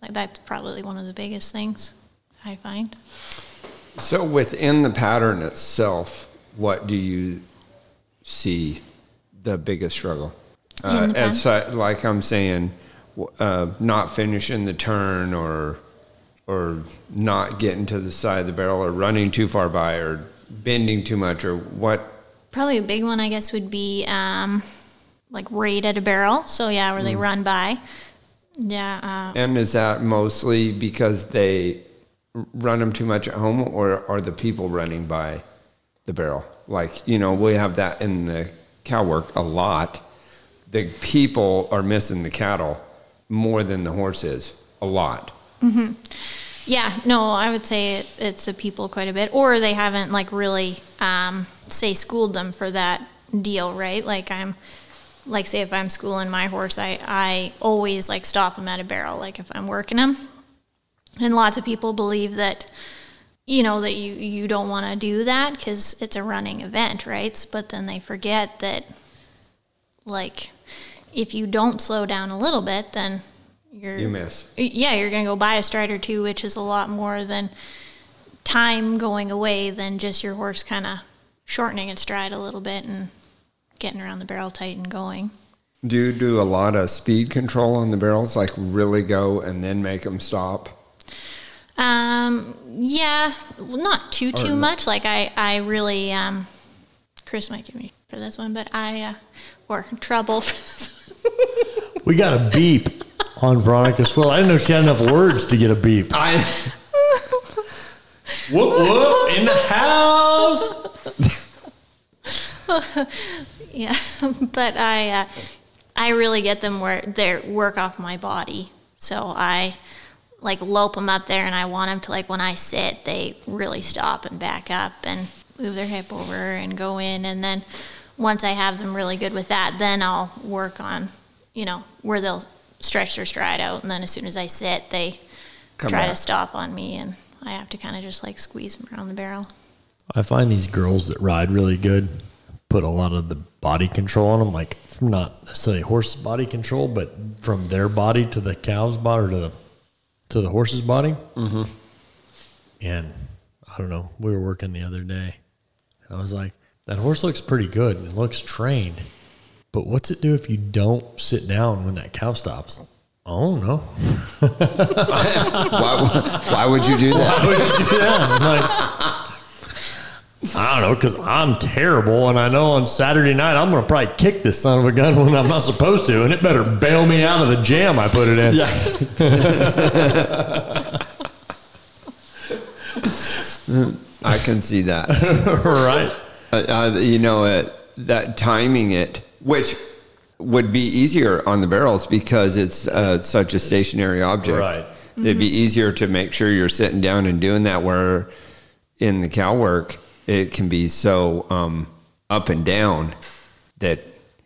like that's probably one of the biggest things I find. So within the pattern itself, what do you see the biggest struggle? Like I'm saying, not finishing the turn or not getting to the side of the barrel or running too far by or bending too much or what? Probably a big one, I guess, would be like right at a barrel. So, yeah, where they run by. Yeah. And is that mostly because they run them too much at home, or are the people running by the barrel? Like, you know, we have that in the cow work a lot. The people are missing the cattle more than the horses a lot. Mm-hmm. Yeah, no, I would say it's the people quite a bit, or they haven't like really schooled them for that deal, right? Like say if I'm schooling my horse, I always like stop them at a barrel, like if I'm working them. And lots of people believe that, you know, that you don't want to do that because it's a running event, right? But then they forget that, like, if you don't slow down a little bit, then you miss. Yeah, you're going to go buy a stride or two, which is a lot more than time going away than just your horse kind of shortening its stride a little bit and getting around the barrel tight and going. Do you do a lot of speed control on the barrels, like really go and then make them stop? Yeah, not too much. Like I really, Chris might give me for this one, but or trouble for this one. We got a beep on Veronica Swales. I didn't know she had enough words to get a beep. Whoop, whoop, in the house. Yeah, but I really get them where they work off my body. So I like lope them up there, and I want them to, like, when I sit, they really stop and back up and move their hip over and go in. And then once I have them really good with that, then I'll work on, you know, where they'll stretch their stride out. And then as soon as I sit, they try to stop on me, and I have to kind of just like squeeze them around the barrel. I find these girls that ride really good put a lot of the body control on them, like not necessarily horse body control, but from their body to the cow's body or to the horse's body. Mm-hmm. And I don't know, we were working the other day, and I was like, that horse looks pretty good and it looks trained, but what's it do if you don't sit down when that cow stops? I don't know. Why would you do that? Why would you do that? I'm like, I don't know, because I'm terrible, and I know on Saturday night I'm going to probably kick this son of a gun when I'm not supposed to, and it better bail me out of the jam I put it in. Yeah. I can see that. Right. That timing it, which would be easier on the barrels because it's such a stationary object. Right. Mm-hmm. It'd be easier to make sure you're sitting down and doing that, where in the cow work, it can be so up and down that...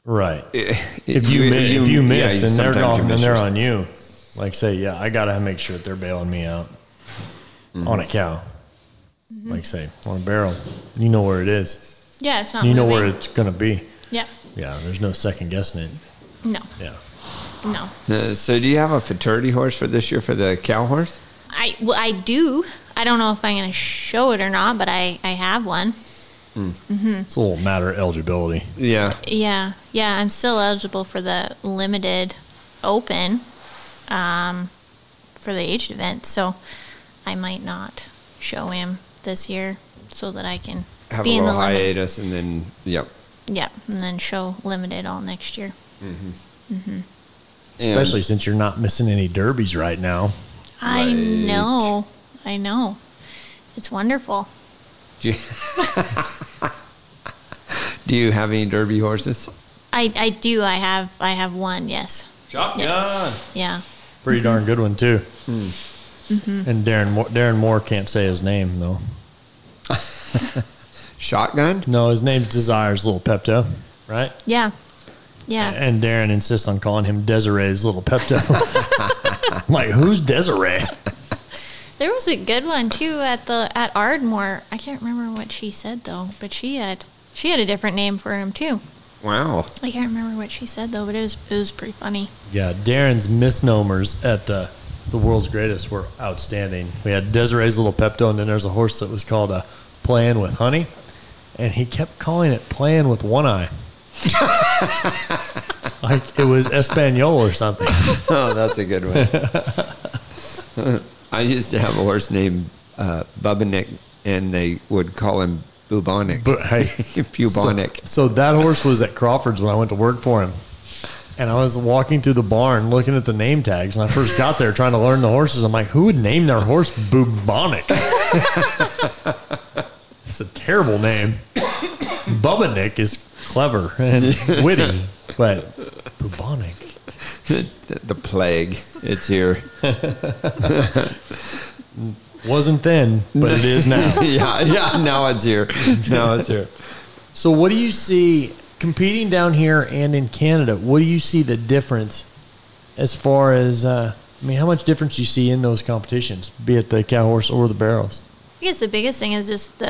Right. If you miss, and they're off and they're on you, like say, yeah, I got to make sure that they're bailing me out. Mm-hmm. On a cow. Mm-hmm. Like say, on a barrel, you know where it is. Yeah, it's not You moving. Know where it's going to be. Yeah. Yeah, there's no second guessing it. No. Yeah. No. So do you have a fraternity horse for this year for the cow horse? I do. I don't know if I'm going to show it or not, but I have one. Mm. Mm-hmm. It's a little matter of eligibility. Yeah. Yeah. Yeah, I'm still eligible for the limited open for the aged event, so I might not show him this year so that I can have be a little in the hiatus limit. And then, yep. Yeah, and then show limited all next year. Mm-hmm. Mm-hmm. Especially since you're not missing any derbies right now. I know. It's wonderful. Do you have any derby horses? I do. I have one, yes. Shotgun. Yeah. Pretty darn good one, too. Mm. Mm-hmm. And Darren Moore can't say his name, though. Shotgun? No, his name's Desiree's Little Pepto, right? Yeah. Yeah. And Darren insists on calling him Desiree's Little Pepto. I'm like, who's Desiree? There was a good one, too, at Ardmore. I can't remember what she said, though, but she had a different name for him, too. Wow. I can't remember what she said, though, but it was pretty funny. Yeah, Darren's misnomers at the World's Greatest were outstanding. We had Desiree's Little Pepto, and then there's a horse that was called Playing with Honey. And he kept calling it Playing with One Eye. Like it was Espanol or something. Oh, that's a good one. I used to have a horse named Bubonic, and they would call him Bubonic. Bubonic. So that horse was at Crawford's when I went to work for him. And I was walking through the barn looking at the name tags when I first got there trying to learn the horses. I'm like, who would name their horse Bubonic? It's a terrible name. Bubonic is clever and witty, but Bubonic. The plague. It's here. Wasn't then, but it is now. Yeah, now it's here. So what do you see competing down here and in Canada? What do you see the difference as far as, how much difference do you see in those competitions, be it the cow horse or the barrels? I guess the biggest thing is just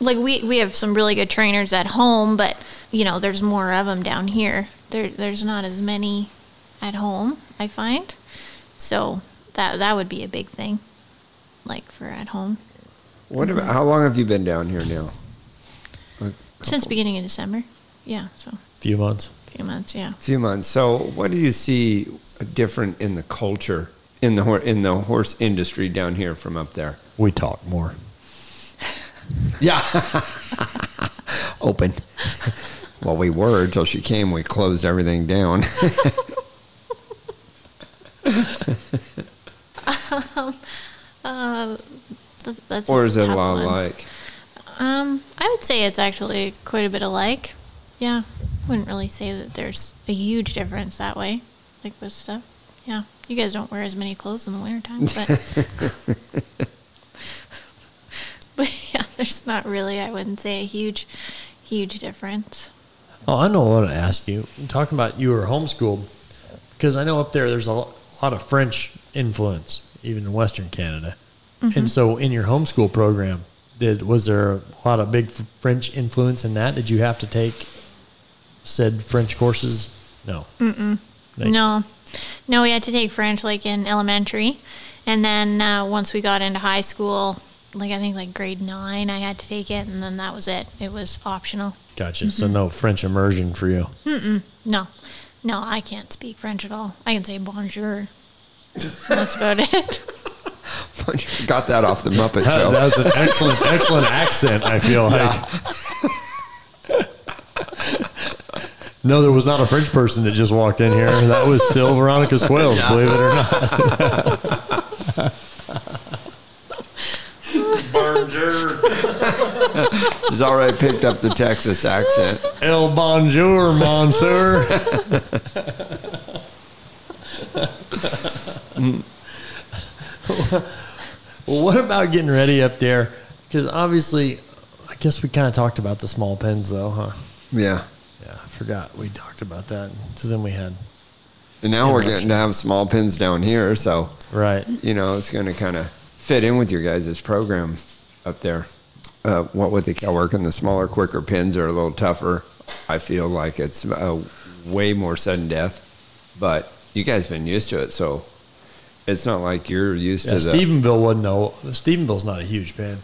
we have some really good trainers at home, but, you know, there's more of them down here. There's not as many at home, I find. So that would be a big thing, like for at home. What about, how long have you been down here now? Since beginning of December. Yeah, so few months, yeah. So what do you see different in the culture in the horse industry down here from up there? We talk more. Yeah. Open. Well, we were until she came. We closed everything down. That's or is it a lot alike? I would say it's actually quite a bit alike. Yeah, wouldn't really say that there's a huge difference that way, like with stuff. Yeah, you guys don't wear as many clothes in the wintertime, but but yeah, there's not really, I wouldn't say, a huge difference. Oh, I know what to ask you. I'm talking about you were homeschooled, because I know up there there's a lot of French influence, even in Western Canada. Mm-hmm. And so in your homeschool program, was there a lot of big French influence in that? Did you have to take said French courses? No. Mm-mm. No, we had to take French like in elementary. And then once we got into high school, like I think like grade 9, I had to take it. And then that was it. It was optional. Gotcha. Mm-hmm. So no French immersion for you? Mm-mm. No, I can't speak French at all. I can say bonjour. That's about it. Got that off the Muppet Show. That was an excellent accent, I feel like. No, there was not a French person that just walked in here. That was still Veronica Swales, believe it or not. Bonjour. She's already picked up the Texas accent. El bonjour, monsieur. Well, what about getting ready up there? Because obviously, I guess we kind of talked about the small pens, though, huh? Yeah. Yeah, I forgot we talked about that. Because then we had... And now we're getting to have small pens down here, so... Right. You know, it's going to kind of fit in with your guys' program up there. What with the cow working, the smaller, quicker pins are a little tougher. I feel like it's way more sudden death. But you guys have been used to it, so... It's not like you're used to that. Stephenville's not a huge pen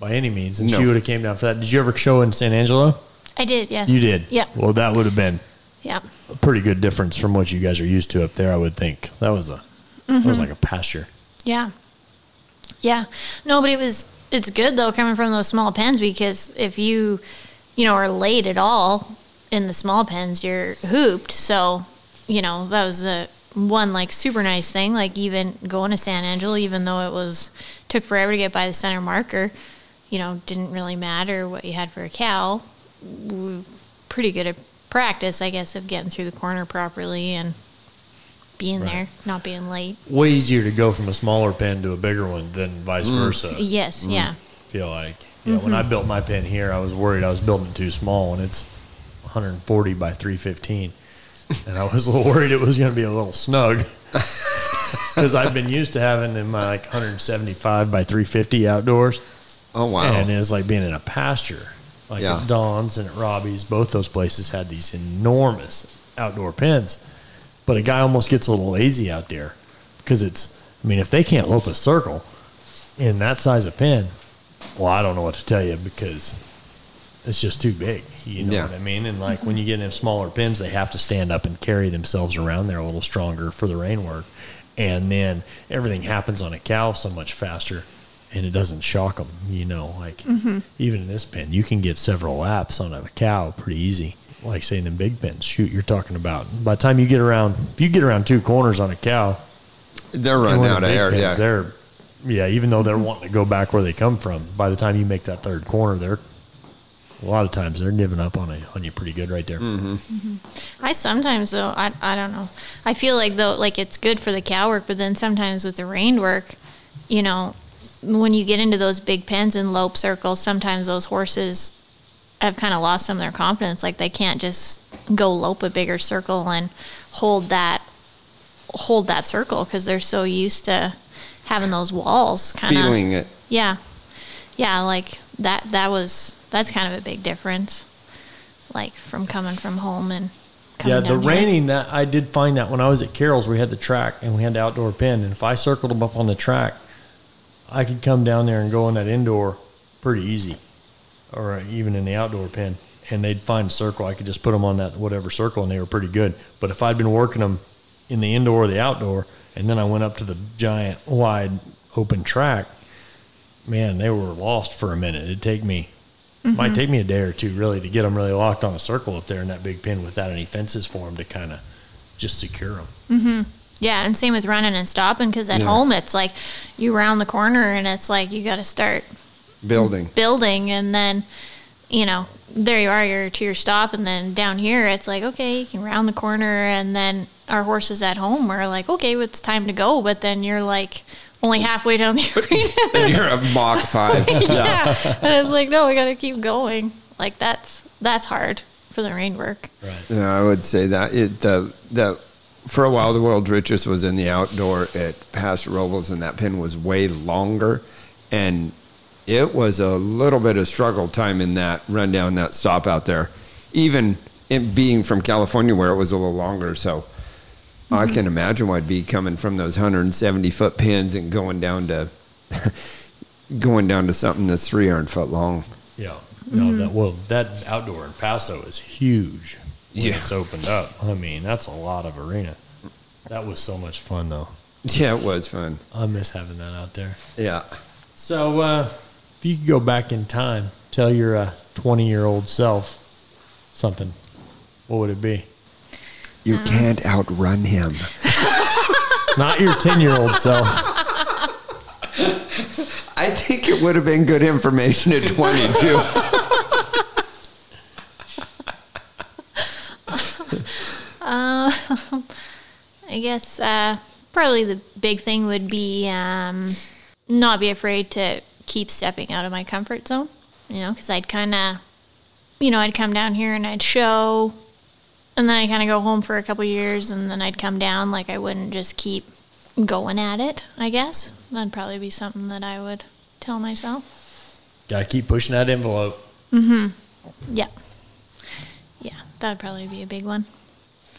by any means. And she would have came down for that. Did you ever show in San Angelo? I did, yes. You did? Yeah. Well, that would have been a pretty good difference from what you guys are used to up there, I would think. That was that was like a pasture. Yeah. Yeah. No, but it's good, though, coming from those small pens, because if you are late at all in the small pens, you're hooped. So, that was the... One like super nice thing, like even going to San Angelo, even though it took forever to get by the center marker, didn't really matter what you had for a cow. We were pretty good at practice, I guess, of getting through the corner properly and being there, not being late. Way easier to go from a smaller pen to a bigger one than vice versa. Yes, yeah. I feel like when I built my pen here, I was worried I was building too small, and it's 140 by 315. And I was a little worried it was going to be a little snug, because I've been used to having in my like 175 by 350 outdoors. Oh, wow. And it's like being in a pasture. Like at Don's and at Robbie's, both those places had these enormous outdoor pens. But a guy almost gets a little lazy out there, because if they can't lope a circle in that size of pen, well, I don't know what to tell you, because... It's just too big, you know what I mean? And, like, when you get in smaller pens, they have to stand up and carry themselves around there a little stronger for the rein work. And then everything happens on a cow so much faster, and it doesn't shock them, Like, even in this pen, you can get several laps on a cow pretty easy. Like, say, in the big pens, shoot, you're talking about. By the time you get around, if you get around two corners on a cow. They're running out of air, pens, even though they're wanting to go back where they come from, by the time you make that third corner, they're... A lot of times they're giving up on you pretty good right there. Mm-hmm. Mm-hmm. I sometimes, though, I don't know. I feel like, though, like it's good for the cow work, but then sometimes with the rein work, when you get into those big pens and lope circles, sometimes those horses have kind of lost some of their confidence. Like they can't just go lope a bigger circle and hold that circle, because they're so used to having those walls. Kinda, feeling it. Yeah. Yeah, like that's kind of a big difference, like from coming from home and Yeah, the reining, that I did find that when I was at Carroll's, we had the track and we had the outdoor pen. And if I circled them up on the track, I could come down there and go on that indoor pretty easy, or even in the outdoor pen. And they'd find a circle. I could just put them on that whatever circle, and they were pretty good. But if I'd been working them in the indoor or the outdoor, and then I went up to the giant wide open track, man, they were lost for a minute. It'd take me, mm-hmm. might take me a day or two really to get them really locked on a circle up there in that big pen without any fences for them to kind of just secure them. Mm-hmm. Yeah, and same with running and stopping, because at home it's like you round the corner and it's like you got to start building, and then, you know, there you are, you're to your stop, and then down here it's like, okay, you can round the corner, and then our horses at home are like, okay, well, it's time to go, but then you're like only halfway down the arena. And you're a Mach 5. Yeah, and it's like, no, we got to keep going. Like, that's hard for the rein work. Right. Yeah, I would say that for a while the world's richest was in the outdoor at Paso Robles, and that pin was way longer, and it was a little bit of struggle time in that run down, that stop out there, even it being from California where it was a little longer. So mm-hmm. I can imagine what it'd be coming from those 170-foot pins and going down to something that's 300-foot long. Yeah. No, mm-hmm. that outdoor in Paso is huge when it's opened up. I mean, that's a lot of arena. That was so much fun, though. Yeah, it was fun. I miss having that out there. Yeah. So, if you could go back in time, tell your 20-year-old self something, what would it be? You can't outrun him. Not your 10-year-old self. I think it would have been good information at 22. I guess probably the big thing would be not be afraid to keep stepping out of my comfort zone, you know, because I'd kind of, you know, I'd come down here and I'd show, and then I'd kind of go home for a couple years, and then I'd come down. Like, I wouldn't just keep going at it, I guess. That'd probably be something that I would tell myself. Gotta keep pushing that envelope. Mm-hmm. Yeah. Yeah, that'd probably be a big one.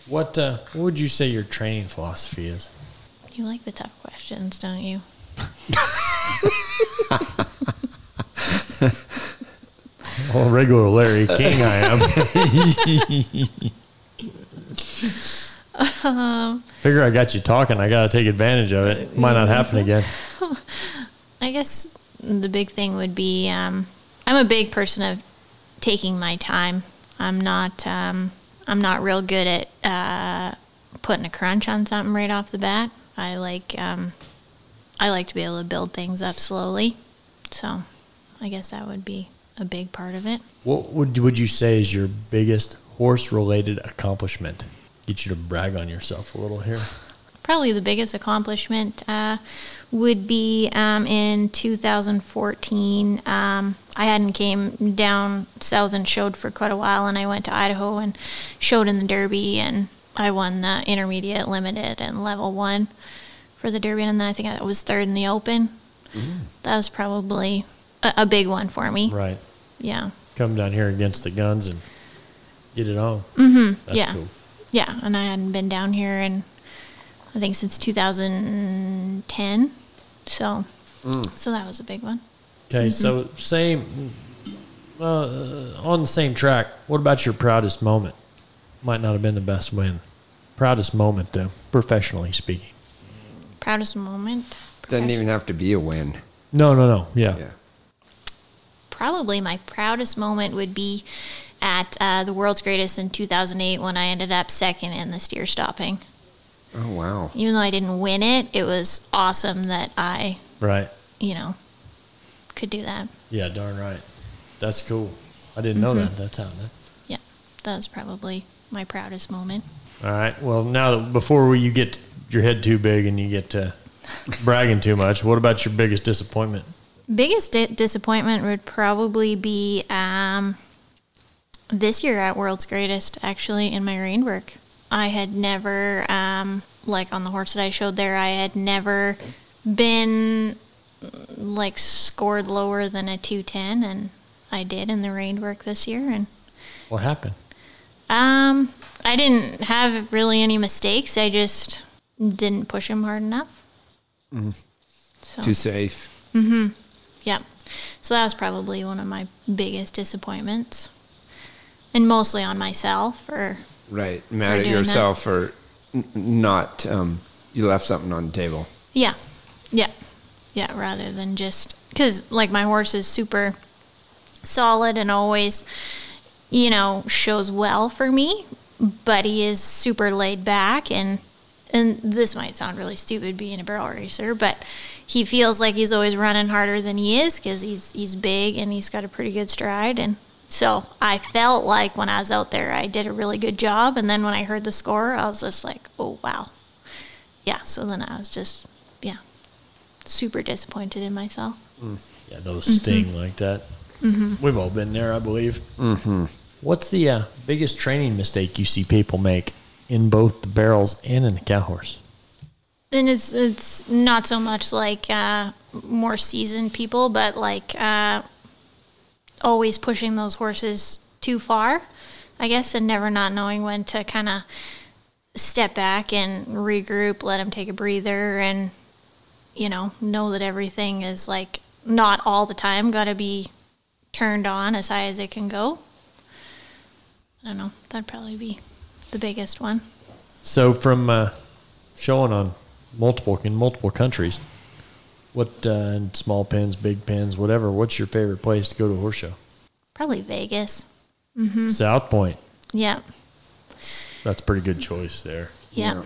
What would you say your training philosophy is? You like the tough questions, don't you? Well, regular Larry King I am. Figure I got you talking. I got to take advantage of it. Might not happen again. I guess the big thing would be I'm a big person of taking my time. I'm not real good at putting a crunch on something right off the bat. I like to be able to build things up slowly. So I guess that would be a big part of it. What would you say is your biggest horse-related accomplishment? Get you to brag on yourself a little here. Probably the biggest accomplishment would be in 2014. I hadn't came down south and showed for quite a while, and I went to Idaho and showed in the Derby, and I won the Intermediate, Limited, and Level 1 for the Derby, and then I think I was third in the Open. Mm-hmm. That was probably a big one for me. Right. Yeah. Come down here against the guns and get it on. Mm-hmm. That's cool. Yeah, and I hadn't been down here in, I think, since 2010. So, so that was a big one. Okay, mm-hmm. So same, on the same track, what about your proudest moment? Might not have been the best win. Proudest moment, though, professionally speaking. Proudest moment? Doesn't even have to be a win. No. Yeah. Probably my proudest moment would be at the World's Greatest in 2008 when I ended up second in the steer stopping. Oh, wow. Even though I didn't win it, it was awesome that I, you know, could do that. Yeah, darn right. That's cool. I didn't know that at that time. Huh? Yeah, that was probably my proudest moment. All right. Well, now, before you get your head too big and you get to bragging too much, what about your biggest disappointment? Biggest disappointment would probably be this year at World's Greatest, actually, in my rein work. I had never, like on the horse that I showed there, I had never been, like, scored lower than a 210, and I did in the rein work this year. And what happened? I didn't have really any mistakes. I just didn't push him hard enough. Mm-hmm. So. Too safe. Mm-hmm. Yeah. So that was probably one of my biggest disappointments. And mostly on myself for right. Mad at yourself for not, you left something on the table. Yeah. Yeah. Yeah, rather than just... Because, like, my horse is super solid and always, you know, shows well for me. But he is super laid back. And this might sound really stupid being a barrel racer, but he feels like he's always running harder than he is because he's big and he's got a pretty good stride. And so I felt like when I was out there, I did a really good job. And then when I heard the score, I was just like, oh, wow. Yeah, so then I was just... super disappointed in myself. Yeah, those sting like that. We've all been there, I believe. What's the biggest training mistake you see people make in both the barrels and in the cow horse? And it's not so much like more seasoned people, but like always pushing those horses too far, I guess, and never not knowing when to kind of step back and regroup, let them take a breather, and know that everything is, like, not all the time got to be turned on as high as it can go. I don't know. That'd probably be the biggest one. So from showing on multiple countries, what small pens, big pens, whatever, what's your favorite place to go to a horse show? Probably Vegas. South Point. Yeah. That's a pretty good choice there. Yeah.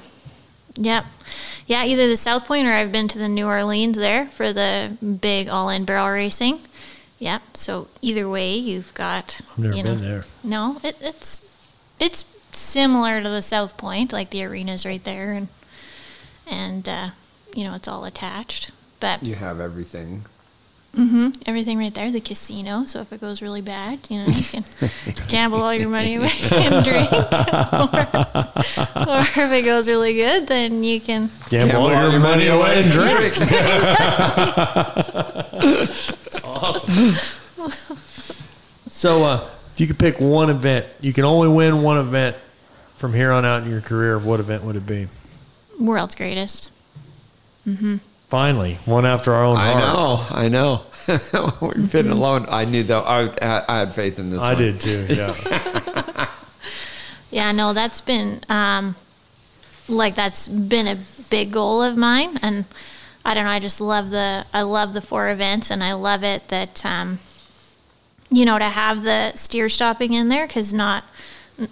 Yeah, either the South Point or I've been to the New Orleans there for the big all-in barrel racing. Yeah, so either way, you've got... I've never been there. No, it's similar to the South Point, like the arena's right there, and it's all attached. But you have everything. Everything right there, the casino, so if it goes really bad, you can gamble all your money away and drink. or if it goes really good, then you can... Gamble all your money away and drink. That's awesome. So if you could pick one event, you can only win one event from here on out in your career, what event would it be? World's Greatest. Finally, one after our own heart. I know. We've been alone. I knew, though. I had faith in this one. I did, too, yeah. That's been, that's been a big goal of mine. And I don't know, I just love I love the four events, and I love it that, to have the steer stopping in there because not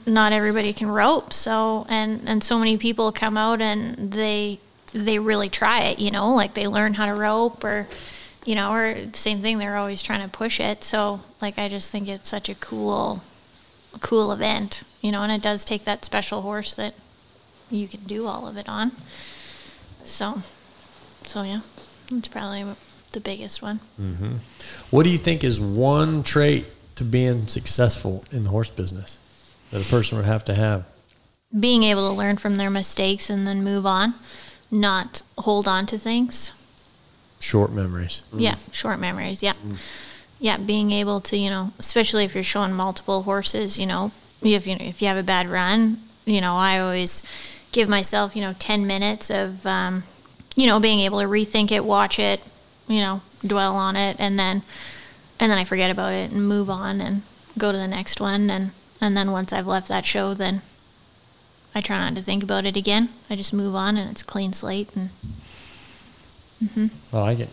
everybody can rope. So, and so many people come out and they really try it, like they learn how to rope or, or same thing. They're always trying to push it. So I just think it's such a cool event, and it does take that special horse that you can do all of it on. So yeah, it's probably the biggest one. What do you think is one trait to being successful in the horse business that a person would have to have? Being able to learn from their mistakes and then move on. Not hold on to things. Short memories. Yeah, short memories, yeah. Yeah, being able to, especially if you're showing multiple horses, if you have a bad run, I always give myself, 10 minutes of, being able to rethink it, watch it, dwell on it, and then I forget about it and move on and go to the next one. And then once I've left that show, then I try not to think about it again. I just move on, and it's a clean slate. And I like it.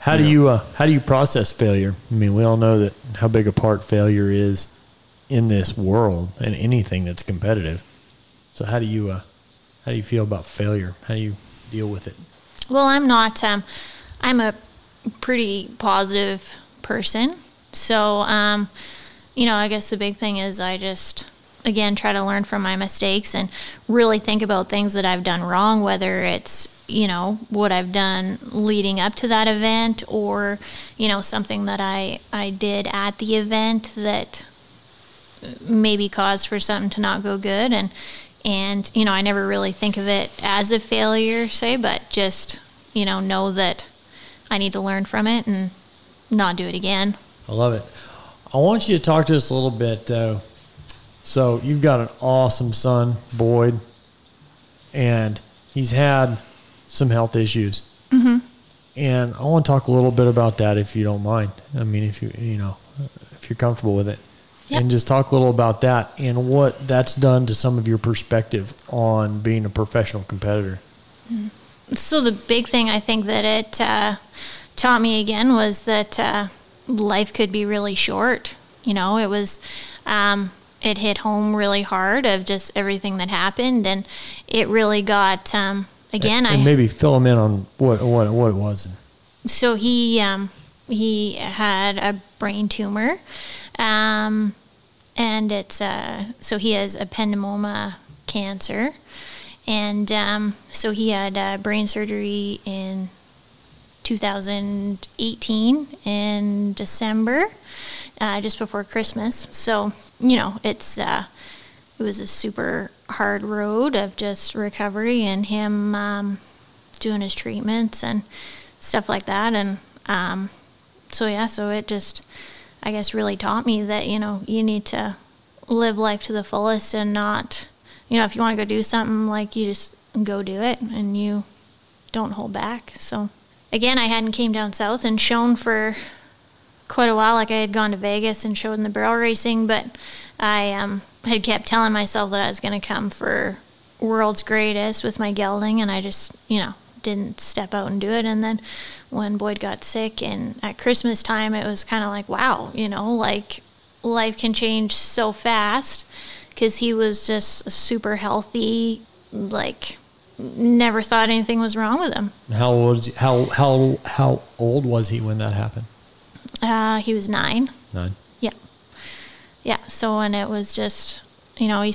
How do you process failure? I mean, we all know that how big a part failure is in this world and anything that's competitive. So how do you feel about failure? How do you deal with it? Well, I'm not. I'm a pretty positive person, so I guess the big thing is I just. Again, try to learn from my mistakes and really think about things that I've done wrong, whether it's, what I've done leading up to that event or, something that I did at the event that maybe caused for something to not go good. And I never really think of it as a failure, say, but just, know that I need to learn from it and not do it again. I love it. I want you to talk to us a little bit, though. So you've got an awesome son, Boyd, and he's had some health issues. Mm-hmm. And I want to talk a little bit about that, if you don't mind. I mean, if you're comfortable with it. Yep. And just talk a little about that and what that's done to some of your perspective on being a professional competitor. So the big thing I think that it taught me again was that life could be really short. You know, it was it hit home really hard of just everything that happened, and it really got again. And maybe fill him in on what it was. So he had a brain tumor, and it's so he has ependymoma cancer, and so he had brain surgery in 2018 in December, just before Christmas. So, you know, it was a super hard road of just recovery and him doing his treatments and stuff like that. And so it just, I guess, really taught me that, you know, you need to live life to the fullest and not, you know, if you want to go do something, like, you just go do it and you don't hold back. So again, I hadn't came down south and shown for quite a while. Like, I had gone to Vegas and showed in the barrel racing, but I had kept telling myself that I was going to come for World's Greatest with my gelding, and I just, you know, didn't step out and do it. And then when Boyd got sick and at Christmas time, it was kind of like, wow, you know, like, life can change so fast, because he was just super healthy, like, never thought anything was wrong with him. How old was he when that happened? He was 9. 9. Yeah. So, and it was just, you know, we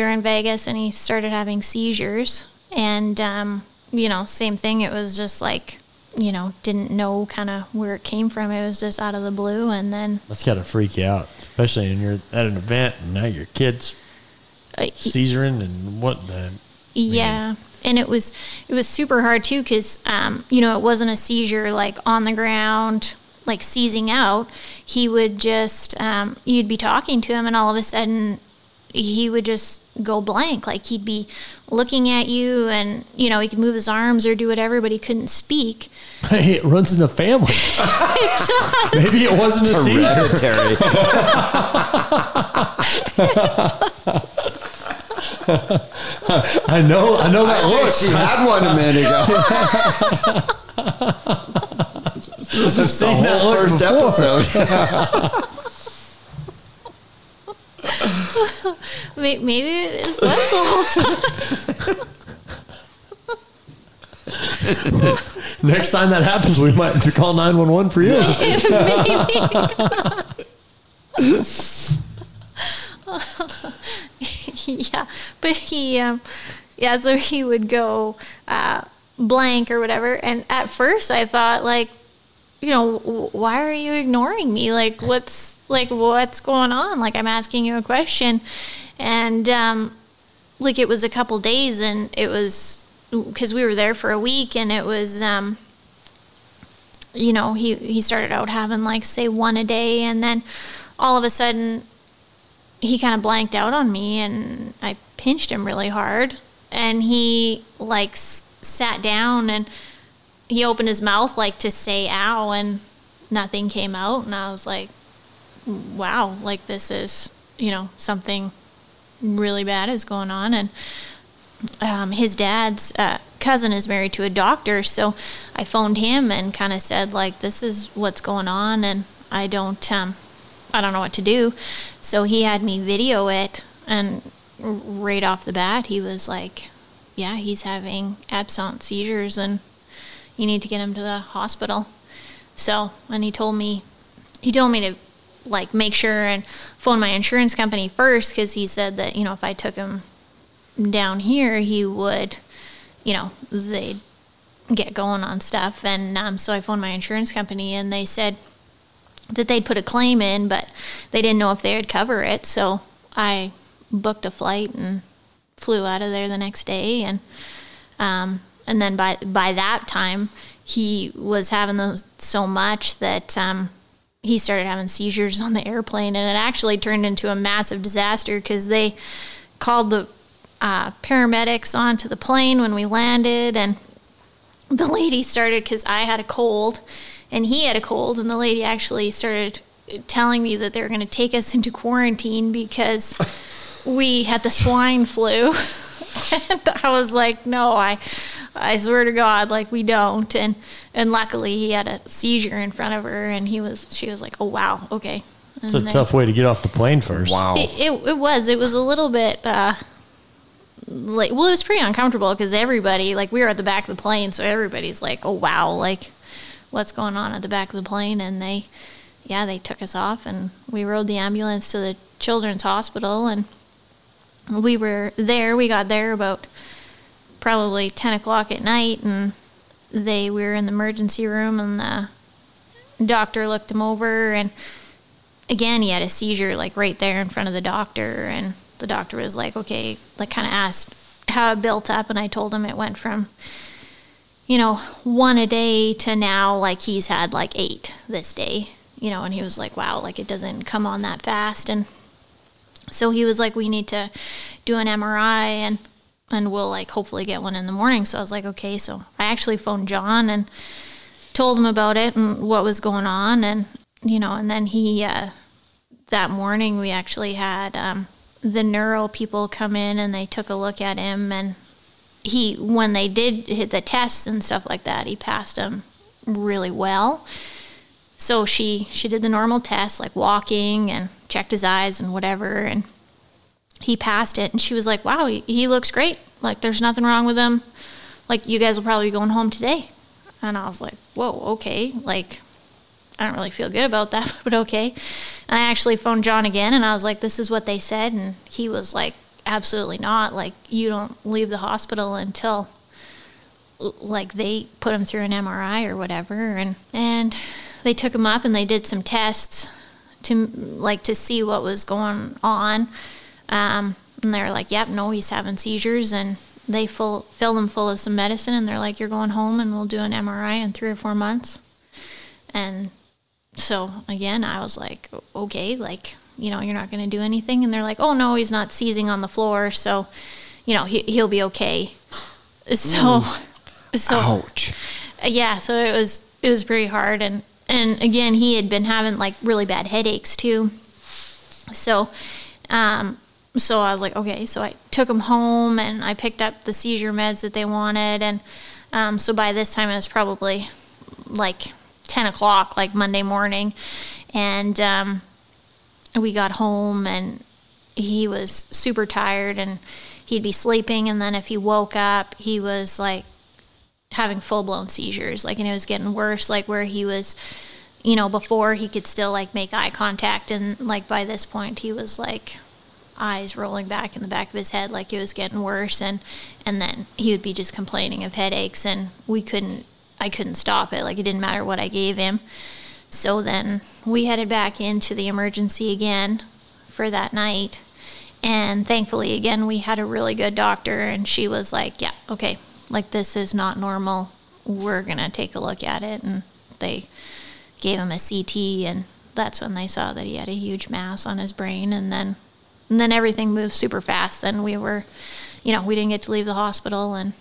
were in Vegas and he started having seizures, and, you know, same thing. It was just like, you know, didn't know kind of where it came from. It was just out of the blue. And then that's got to freak you out, especially when you're at an event and now your kid's seizuring and what the. Yeah. And it was super hard too, because, you know, it wasn't a seizure like on the ground, like seizing out. He would just, you'd be talking to him and all of a sudden he would just go blank. Like, he'd be looking at you and, you know, he could move his arms or do whatever, but he couldn't speak. Hey, it runs in the family. It does. Maybe it wasn't a hereditary. It does. I know that look. She had one a minute ago. That's the whole first episode. Maybe it is the whole time. Next time that happens, we might call 911 for you. Maybe. Yeah, but he, so he would go blank or whatever. And at first I thought, like, you know, why are you ignoring me? Like, what's going on? Like, I'm asking you a question. And, like, it was a couple days, and it was, because we were there for a week, and it was, you know, he started out having, like, say, one a day, and then all of a sudden he kind of blanked out on me, and I pinched him really hard, and he, like, sat down and he opened his mouth, like, to say ow, and nothing came out. And I was like, wow, like, this is, you know, something really bad is going on. And his dad's cousin is married to a doctor, so I phoned him and kind of said, like, this is what's going on, and I don't know what to do. So he had me video it, and right off the bat, he was like, yeah, he's having absent seizures and you need to get him to the hospital. So, and he told me to, like, make sure and phone my insurance company first, because he said that, you know, if I took him down here, he would, you know, they'd get going on stuff. And so I phoned my insurance company, and they said that they'd put a claim in, but they didn't know if they would cover it. So I booked a flight and flew out of there the next day. And then by that time, he was having so much that he started having seizures on the airplane, and it actually turned into a massive disaster because they called the paramedics onto the plane when we landed, and the lady started, because I had a cold and he had a cold, and the lady actually started telling me that they were going to take us into quarantine because we had the swine flu. And I was like, no, I swear to God, like, we don't. And luckily he had a seizure in front of her, and she was like, oh, wow, okay. And it's a tough way to get off the plane first. Wow. It was a little bit, like, well, it was pretty uncomfortable because everybody, like, we were at the back of the plane, so everybody's like, oh, wow, like, what's going on at the back of the plane? And they took us off, and we rode the ambulance to the children's hospital, and we were there. We got there about probably 10 o'clock at night, and we were in the emergency room, and the doctor looked him over, and again, he had a seizure, like, right there in front of the doctor, and the doctor was like, okay, like, kind of asked how it built up, and I told him it went from, you know, one a day to now, like, he's had, like, 8 this day, you know, and he was like, wow, like, it doesn't come on that fast, and so he was like, we need to do an MRI, and we'll, like, hopefully get one in the morning. So I was like, okay. So I actually phoned John and told him about it and what was going on, and, you know, and then he, that morning we actually had the neuro people come in, and they took a look at him, and he, when they did hit the tests and stuff like that, he passed them really well. So she did the normal tests, like walking, and checked his eyes and whatever, and he passed it. And she was like, wow, he looks great. Like, there's nothing wrong with him. Like, you guys will probably be going home today. And I was like, whoa, okay. Like, I don't really feel good about that, but okay. And I actually phoned John again, and I was like, this is what they said. And he was like, absolutely not. Like, you don't leave the hospital until, like, they put him through an MRI or whatever. And they took him up, and they did some tests to see what was going on. And they were like, yep, no, he's having seizures. And they filled him full of some medicine, and they're like, you're going home, and we'll do an MRI in 3 or 4 months. And so, again, I was like, okay, like, you know, you're not going to do anything. And they're like, oh, no, he's not seizing on the floor, so, you know, he'll be okay. So, ouch. Yeah, so it was pretty hard. And again, he had been having, like, really bad headaches too. So, so I was like, okay. So I took him home, and I picked up the seizure meds that they wanted. And so by this time, it was probably, like, 10 o'clock, like, Monday morning. And we got home, and he was super tired, and he'd be sleeping, and then if he woke up, he was, like, having full-blown seizures, like, and it was getting worse, like, where he was, you know, before he could still, like, make eye contact, and, like, by this point, he was, like, eyes rolling back in the back of his head, like, it was getting worse, and then he would be just complaining of headaches, and I couldn't stop it, like, it didn't matter what I gave him. So then we headed back into the emergency again for that night, and thankfully, again, we had a really good doctor, and she was like, yeah, okay, like, this is not normal, we're going to take a look at it, and they gave him a CT, and that's when they saw that he had a huge mass on his brain, and then everything moved super fast. Then we were, you know, we didn't get to leave the hospital, and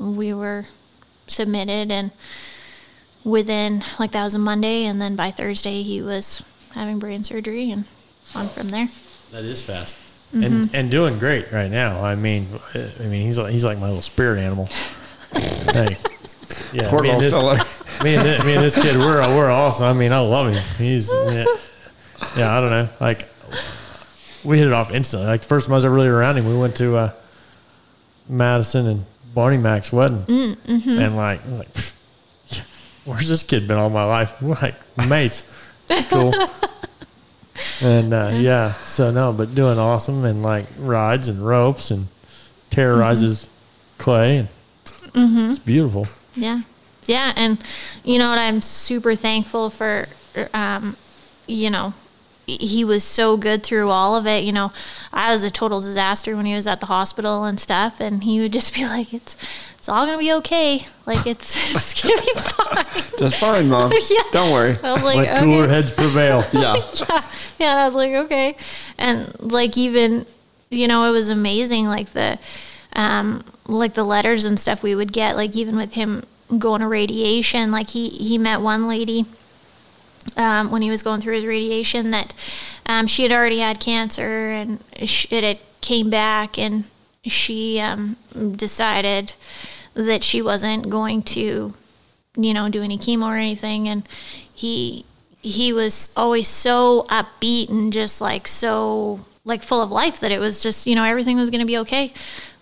we were submitted, and within, like, that was a Monday, and then by Thursday he was having brain surgery and on from there. That is fast. Mm-hmm. And doing great right now. I mean he's like my little spirit animal. Hey, yeah, me and this kid, we're awesome. I mean, I love him. He's I don't know, like, we hit it off instantly. Like, the first time I was ever really around him, we went to Madison and Barney Mac's wedding. Mm-hmm. And like where's this kid been all my life? We're like mates. Cool. And yeah, so no, but doing awesome, and like rides and ropes and terrorizes Clay. And mm-hmm. It's beautiful. Yeah. Yeah. And you know what? I'm super thankful for, you know, he was so good through all of it. You know, I was a total disaster when he was at the hospital and stuff, and he would just be like, it's all going to be okay. Like, it's going to be fine. That's fine, Mom. Yeah. Don't worry. I was like okay. Cooler heads prevail. Yeah. Yeah, and I was like, okay. And, like, even, you know, it was amazing, like, the letters and stuff we would get, like, even with him going to radiation, like, he met one lady when he was going through his radiation that she had already had cancer, and it had came back, and she decided that she wasn't going to, you know, do any chemo or anything. And he was always so upbeat and just like so like full of life that it was just, you know, everything was going to be okay.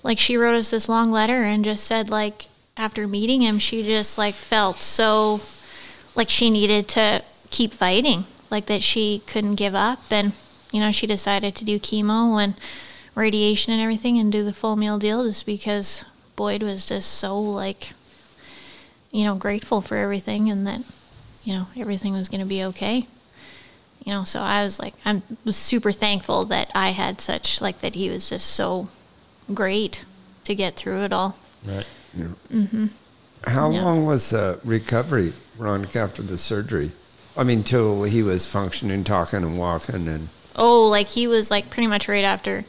Like, she wrote us this long letter and just said, like, after meeting him, she just like felt so like she needed to keep fighting, like that she couldn't give up. And, you know, she decided to do chemo and radiation and everything and do the full meal deal just because Boyd was just so, like, you know, grateful for everything and that, you know, everything was going to be okay. You know, so I was like, I was super thankful that I had such, like, that he was just so great to get through it all. Right. Yeah. Mm-hmm. How long was the recovery, Veronica, after the surgery? I mean, till he was functioning, talking and walking and... Oh, like, he was, like, pretty much right after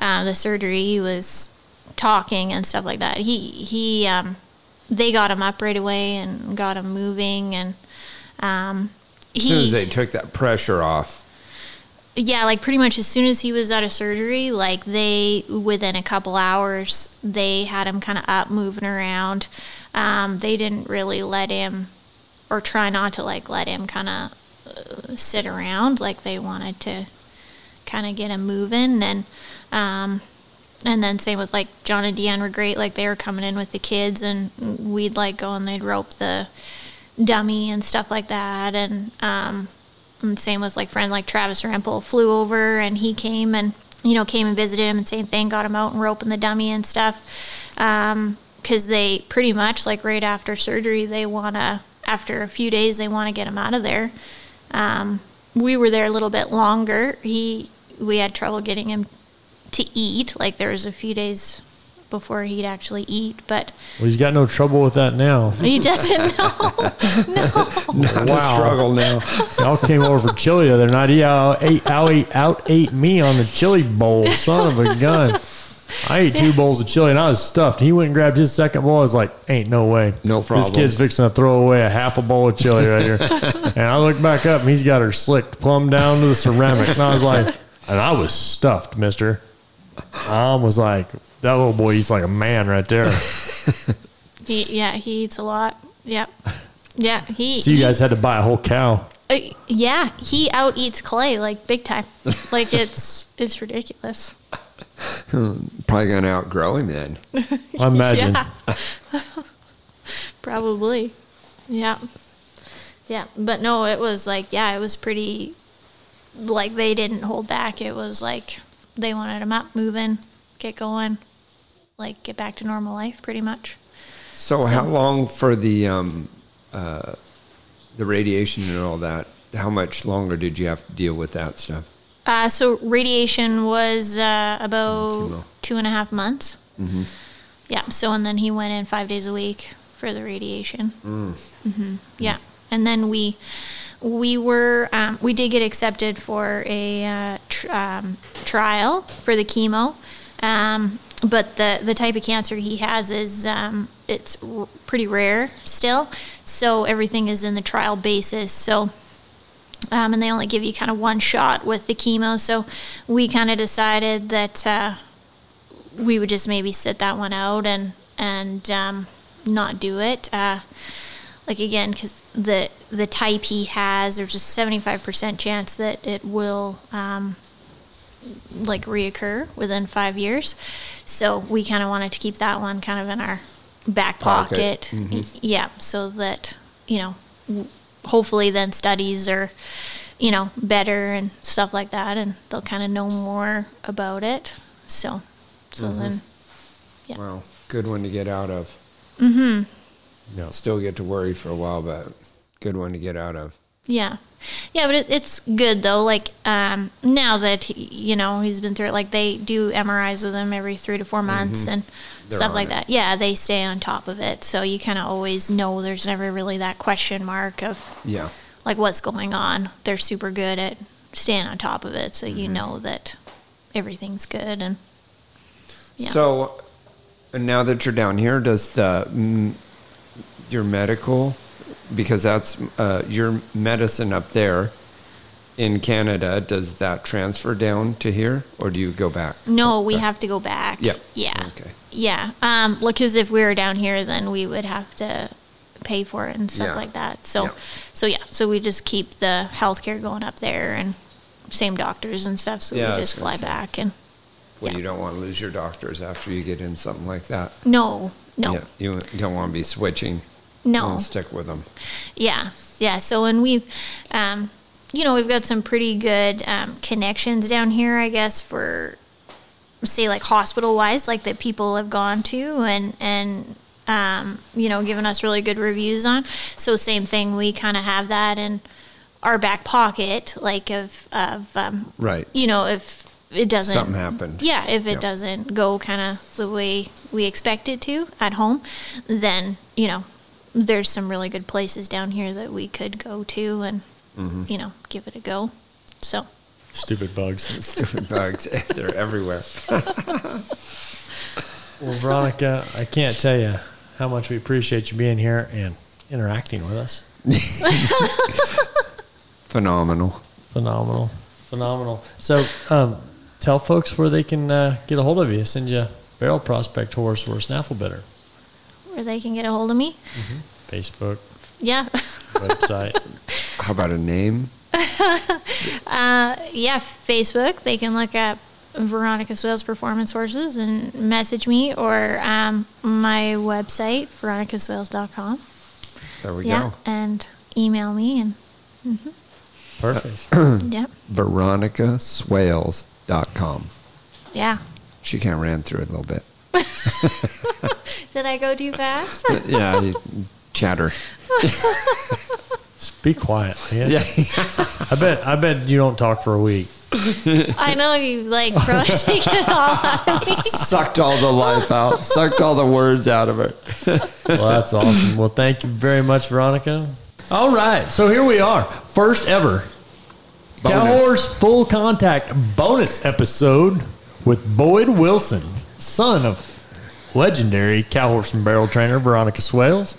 the surgery, he was talking and stuff like that. They got him up right away and got him moving, and as soon as they took that pressure off. Yeah, like, pretty much as soon as he was out of surgery, like, within a couple hours, they had him kind of up, moving around. They didn't really let him, or try not to, like, let him kind of sit around. Like, they wanted to kind of get him moving, and then same with, like, John and Deanne were great. Like, they were coming in with the kids, and we'd, like, go and they'd rope the dummy and stuff like that, and same with, like, friend, like, Travis Rempel flew over, and he came and, you know, came and visited him, and same thing, got him out and roping the dummy and stuff, because they pretty much, like, right after surgery, after a few days, they want to get him out of there. We were there a little bit longer. We had trouble getting him to eat. Like, there was a few days before he'd actually eat, but... Well, he's got no trouble with that now. He doesn't know. No. Not wow. Struggle now. Y'all came over for chili the other night. He out ate me on the chili bowl. Son of a gun. I ate two bowls of chili, and I was stuffed. He went and grabbed his second bowl. I was like, ain't no way. No problem. This kid's fixing to throw away a half a bowl of chili right here. And I looked back up, and he's got her slicked plumb down to the ceramic. And I was like, and I was stuffed, mister. I was like, that little boy eats like a man right there. He eats a lot. Yep. Yeah, he... So you guys had to buy a whole cow. Yeah, he out-eats Clay, like, big time. Like, it's ridiculous. Probably going to outgrow him then. I imagine. Probably. Yeah. Yeah. But no, it was like, yeah, it was pretty, like, they didn't hold back. It was like they wanted him up, moving, get going, like, get back to normal life pretty much. So how long for the radiation and all that, how much longer did you have to deal with that stuff? So radiation was about 2.5 months. Mm-hmm. Yeah. So, and then he went in 5 days a week for the radiation. Mm. Mm-hmm. Yeah. And then we did get accepted for a trial for the chemo. But the type of cancer he has is it's pretty rare still. So everything is in the trial basis. So. And they only give you kind of one shot with the chemo. So we kind of decided that we would just maybe sit that one out and not do it. Like, again, because the type he has, there's just 75% chance that it will, like, reoccur within 5 years. So we kind of wanted to keep that one kind of in our back pocket. Mm-hmm. Yeah, so that, you know... hopefully then studies are, you know, better and stuff like that, and they'll kind of know more about it. So mm-hmm. Then, yeah. Wow, good one to get out of. Mm-hmm. No. Still get to worry for a while, but good one to get out of. Yeah. Yeah, but it's good, though. Like, now that, you know, he's been through it, like, they do MRIs with him every 3 to 4 months mm-hmm. and They're stuff like it. That. Yeah, they stay on top of it. So you kind of always know there's never really that question mark of, yeah, like, what's going on. They're super good at staying on top of it, so mm-hmm. you know that everything's good. And yeah. So now that you're down here, does your medical... Because that's your medicine up there in Canada. Does that transfer down to here, or do you go back? No, we have to go back. Yeah. Yeah. Okay. Yeah. Look, because if we were down here, then we would have to pay for it and stuff yeah. like that. So, yeah. So yeah. So we just keep the healthcare going up there and same doctors and stuff. So yeah, we just fly back and. Well, yeah. You don't want to lose your doctors after you get in something like that. No. No. Yeah, you don't want to be switching. No. I'll stick with them. Yeah. Yeah. So when we've, you know, we've got some pretty good connections down here, I guess, for, say, like hospital-wise, like that people have gone to and you know, given us really good reviews on. So same thing. We kind of have that in our back pocket, like of right. You know, if it doesn't. Something happened. Yeah. If it yep. doesn't go kind of the way we expect it to at home, then, you know, there's some really good places down here that we could go to and, mm-hmm. you know, give it a go. So. Stupid bugs. Stupid bugs. They're everywhere. Well, Veronica, I can't tell you how much we appreciate you being here and interacting with us. Phenomenal. So tell folks where they can get a hold of you, send you a barrel prospect horse or a snaffle bitter. Where they can get a hold of me. Mm-hmm. Facebook. Yeah. Website. How about a name? Yeah, Facebook. They can look up Veronica Swales Performance Horses and message me or my website, veronicaswales.com. There we go. And email me. And mm-hmm. Perfect. Yep. veronicaswales.com. Yeah. She kind of ran through it a little bit. Did I go too fast? Yeah, you chatter. Speak quietly. Yeah. I bet you don't talk for a week. I know you like probably take it all out of me. Sucked all the life out. Sucked all the words out of her. Well, that's awesome. Well, thank you very much, Veronica. All right, so here we are, first ever Cow Horse Full Contact bonus episode with Boyd Wilson, son of legendary cow horse and barrel trainer Veronica Swales,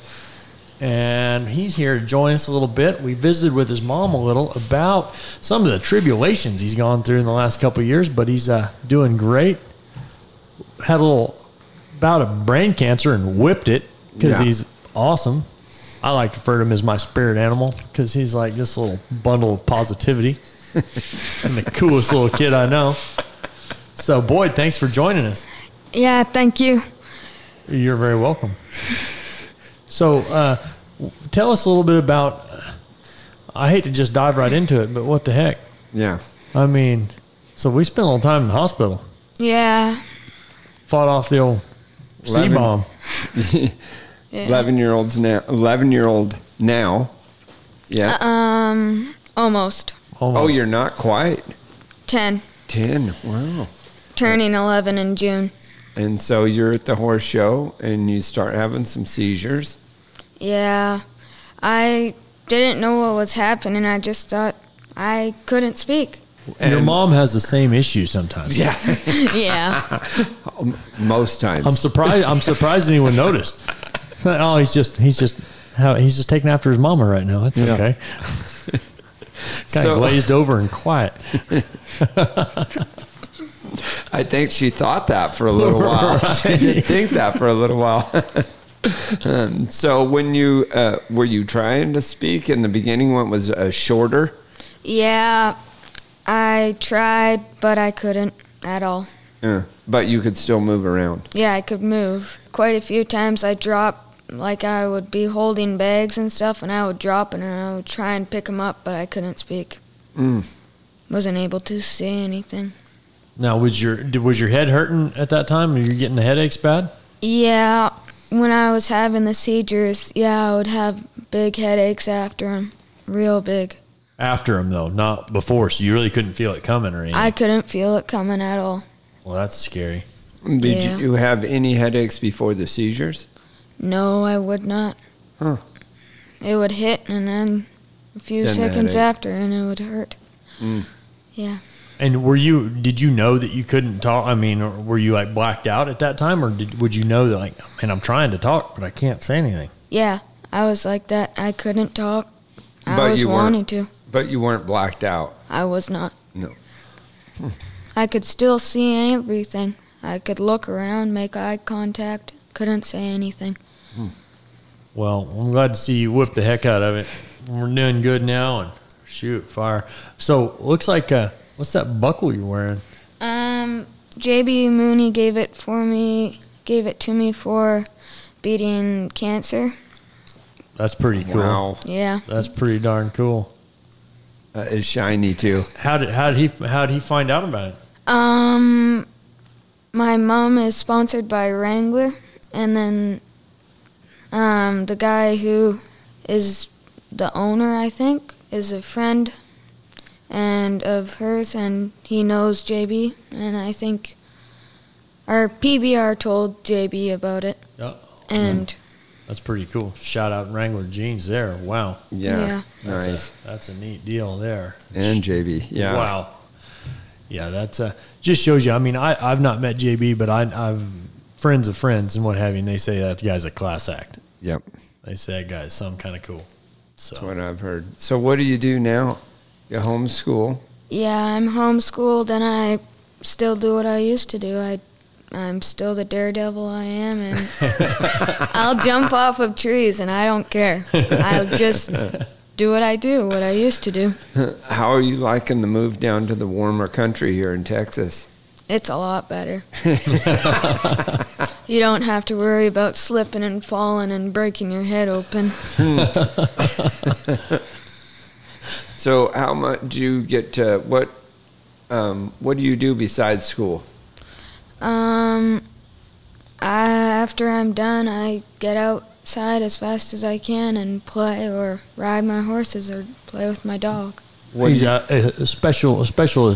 and he's here to join us a little bit. We visited with his mom a little about some of the tribulations he's gone through in the last couple of years, but he's doing great. Had a little bout of brain cancer and whipped it because he's awesome. I like to refer to him as my spirit animal because he's like this little bundle of positivity and the coolest little kid I know. So Boyd, thanks for joining us. Yeah, thank you. You're very welcome. So tell us a little bit about, I hate to just dive right into it, but what the heck? Yeah. I mean, so we spent a little time in the hospital. Yeah. Fought off the old C-bomb. 11-year-old now. Yeah. Almost. Oh, you're not quite? 10. Wow. Turning 11 in June. And so you're at the horse show, and you start having some seizures. Yeah. I didn't know what was happening. I just thought I couldn't speak. And your mom has the same issue sometimes. Yeah. Yeah. Most times. I'm surprised anyone noticed. Oh, he's just taking after his mama right now. That's okay. Kind of glazed over and quiet. I think she thought that for a little while. Right. She did think that for a little while. So when you, were you trying to speak in the beginning when it was shorter? Yeah, I tried, but I couldn't at all. Yeah, but you could still move around. Yeah, I could move. Quite a few times I dropped, like I would be holding bags and stuff, and I would drop and I would try and pick them up, but I couldn't speak. Mm. Wasn't able to say anything. Now, was your head hurting at that time? Were you getting the headaches bad? Yeah. When I was having the seizures, I would have big headaches after them. real big. After him, though, not before, so you really couldn't feel it coming or anything. I couldn't feel it coming at all. Well, that's scary. Did you have any headaches before the seizures? No, I would not. Huh. It would hit, and then a few seconds after, and it would hurt. Mm. Yeah. And did you know that you couldn't talk? I mean, were you, like, blacked out at that time, or would you know that, like, man, I'm trying to talk, but I can't say anything? Yeah, I was like that. I couldn't talk. But you weren't blacked out. I was not. No. Hmm. I could still see everything. I could look around, make eye contact, couldn't say anything. Hmm. Well, I'm glad to see you whip the heck out of it. We're doing good now, and shoot, fire. So, looks like, what's that buckle you're wearing? J.B. Mooney gave it to me for beating cancer. That's pretty cool. Wow. Yeah. That's pretty darn cool. It's shiny too. How did he find out about it? My mom is sponsored by Wrangler, and then the guy who is the owner, I think, is a friend and of hers, and he knows JB, and I think our PBR told JB about it. Oh. And that's pretty cool. Shout out Wrangler Jeans there. Wow. Yeah. That's nice. That's a neat deal there. And JB. Yeah. Wow. Yeah, that's just shows you. I mean, I've not met JB, but I've friends of friends and what have you, and they say that the guy's a class act. Yep. They say that guy's some kind of cool. So. That's what I've heard. So what do you do now? You homeschool? Yeah, I'm homeschooled, and I still do what I used to do. I'm still the daredevil I am, and I'll jump off of trees, and I don't care. I'll just do what I used to do. How are you liking the move down to the warmer country here in Texas? It's a lot better. You don't have to worry about slipping and falling and breaking your head open. So how much do you get to, what do you do besides school? After I'm done, I get outside as fast as I can and play or ride my horses or play with my dog. He's a specialist,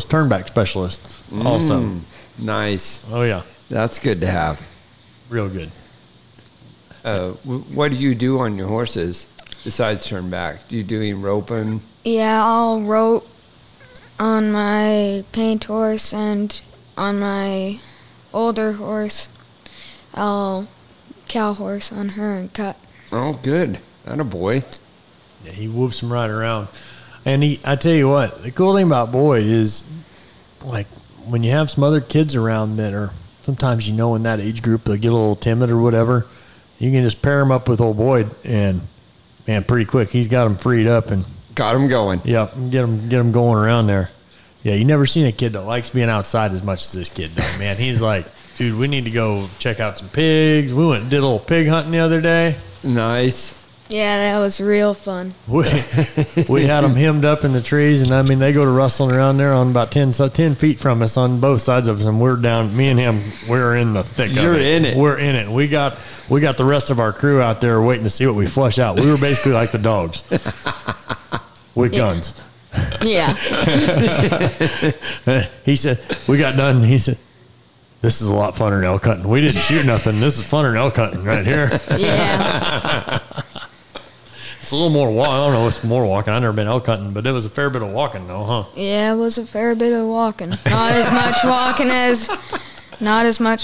turnback specialist. Awesome. Nice. Oh, yeah. That's good to have. Real good. What do you do on your horses besides turnback? Do you do any roping? Yeah, I'll rope on my paint horse, and on my older horse, I'll cow horse on her and cut. Oh, good. That a boy. Yeah, he whoops him right around. And I tell you what, the cool thing about Boyd is, like, when you have some other kids around that are sometimes, you know, in that age group, they get a little timid or whatever, you can just pair him up with old Boyd, and, man, pretty quick, he's got him freed up and got him going. Yeah, get him going around there. Yeah, you never seen a kid that likes being outside as much as this kid does, man. He's like, dude, we need to go check out some pigs. We went and did a little pig hunting the other day. Nice. Yeah, that was real fun. We had them hemmed up in the trees, and, I mean, they go to rustling around there on about 10 feet from us on both sides of us, and we're down. Me and him, we're in the thick of it. You're in it. We're in it. We got the rest of our crew out there waiting to see what we flush out. We were basically like the dogs with guns. Yeah. He said, we got done. He said, this is a lot funner than elk hunting. We didn't shoot nothing. This is funner than elk hunting right here. Yeah. It's a little more walk. I don't know if it's more walking. I've never been elk hunting, but it was a fair bit of walking though, huh? Yeah, it was a fair bit of walking. Not as much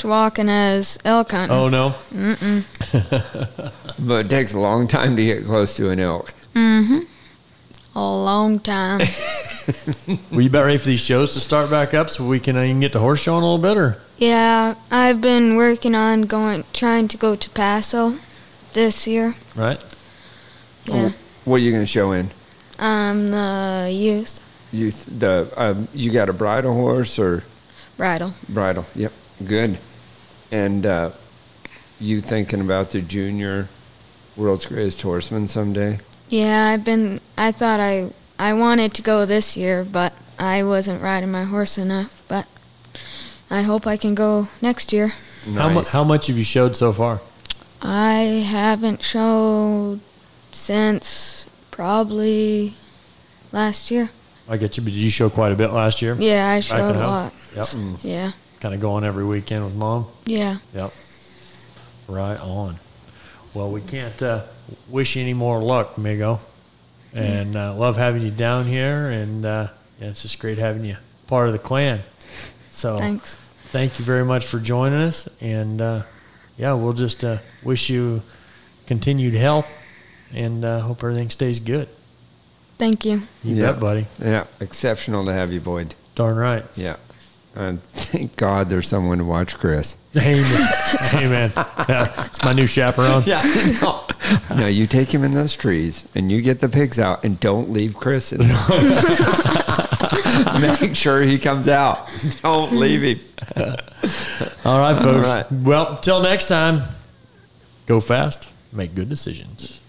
walking as elk hunting. Oh, no? Mm-mm. But it takes a long time to get close to an elk. Mm-hmm. A long time. Well, you about ready for these shows to start back up so we can, you can get the horse show on a little better? Yeah, I've been working on trying to go to Paso this year. Right. Yeah. What are you going to show in? The youth. Youth. The you got a bridle horse or? Bridle. Bridle. Yep. Good. And you thinking about the junior World's Greatest Horseman someday? Yeah, I thought I wanted to go this year, but I wasn't riding my horse enough. But I hope I can go next year. Nice. How much have you showed so far? I haven't showed since Probably last year. I get you, but did you show quite a bit last year? Yeah, I showed a lot. Yep. Yeah. Kind of going every weekend with Mom? Yeah. Yep. Right on. Well, we can't wish you any more luck, Migo. And love having you down here, and it's just great having you part of the clan. So thanks. Thank you very much for joining us, and we'll just wish you continued health, and hope everything stays good. Thank you. You bet, buddy. Yeah, exceptional to have you, Boyd. Darn right. Yeah. And thank God there's someone to watch Chris. Amen. Amen. Yeah, it's my new chaperone. Yeah. No, you take him in those trees, and you get the pigs out, and don't leave Chris in there. Make sure he comes out. Don't leave him. All right, folks. All right. Well, until next time, go fast, make good decisions.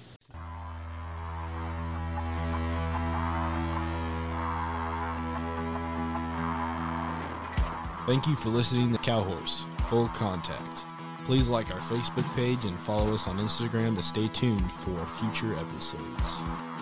Thank you for listening to Cow Horse Full Contact. Please like our Facebook page and follow us on Instagram to stay tuned for future episodes.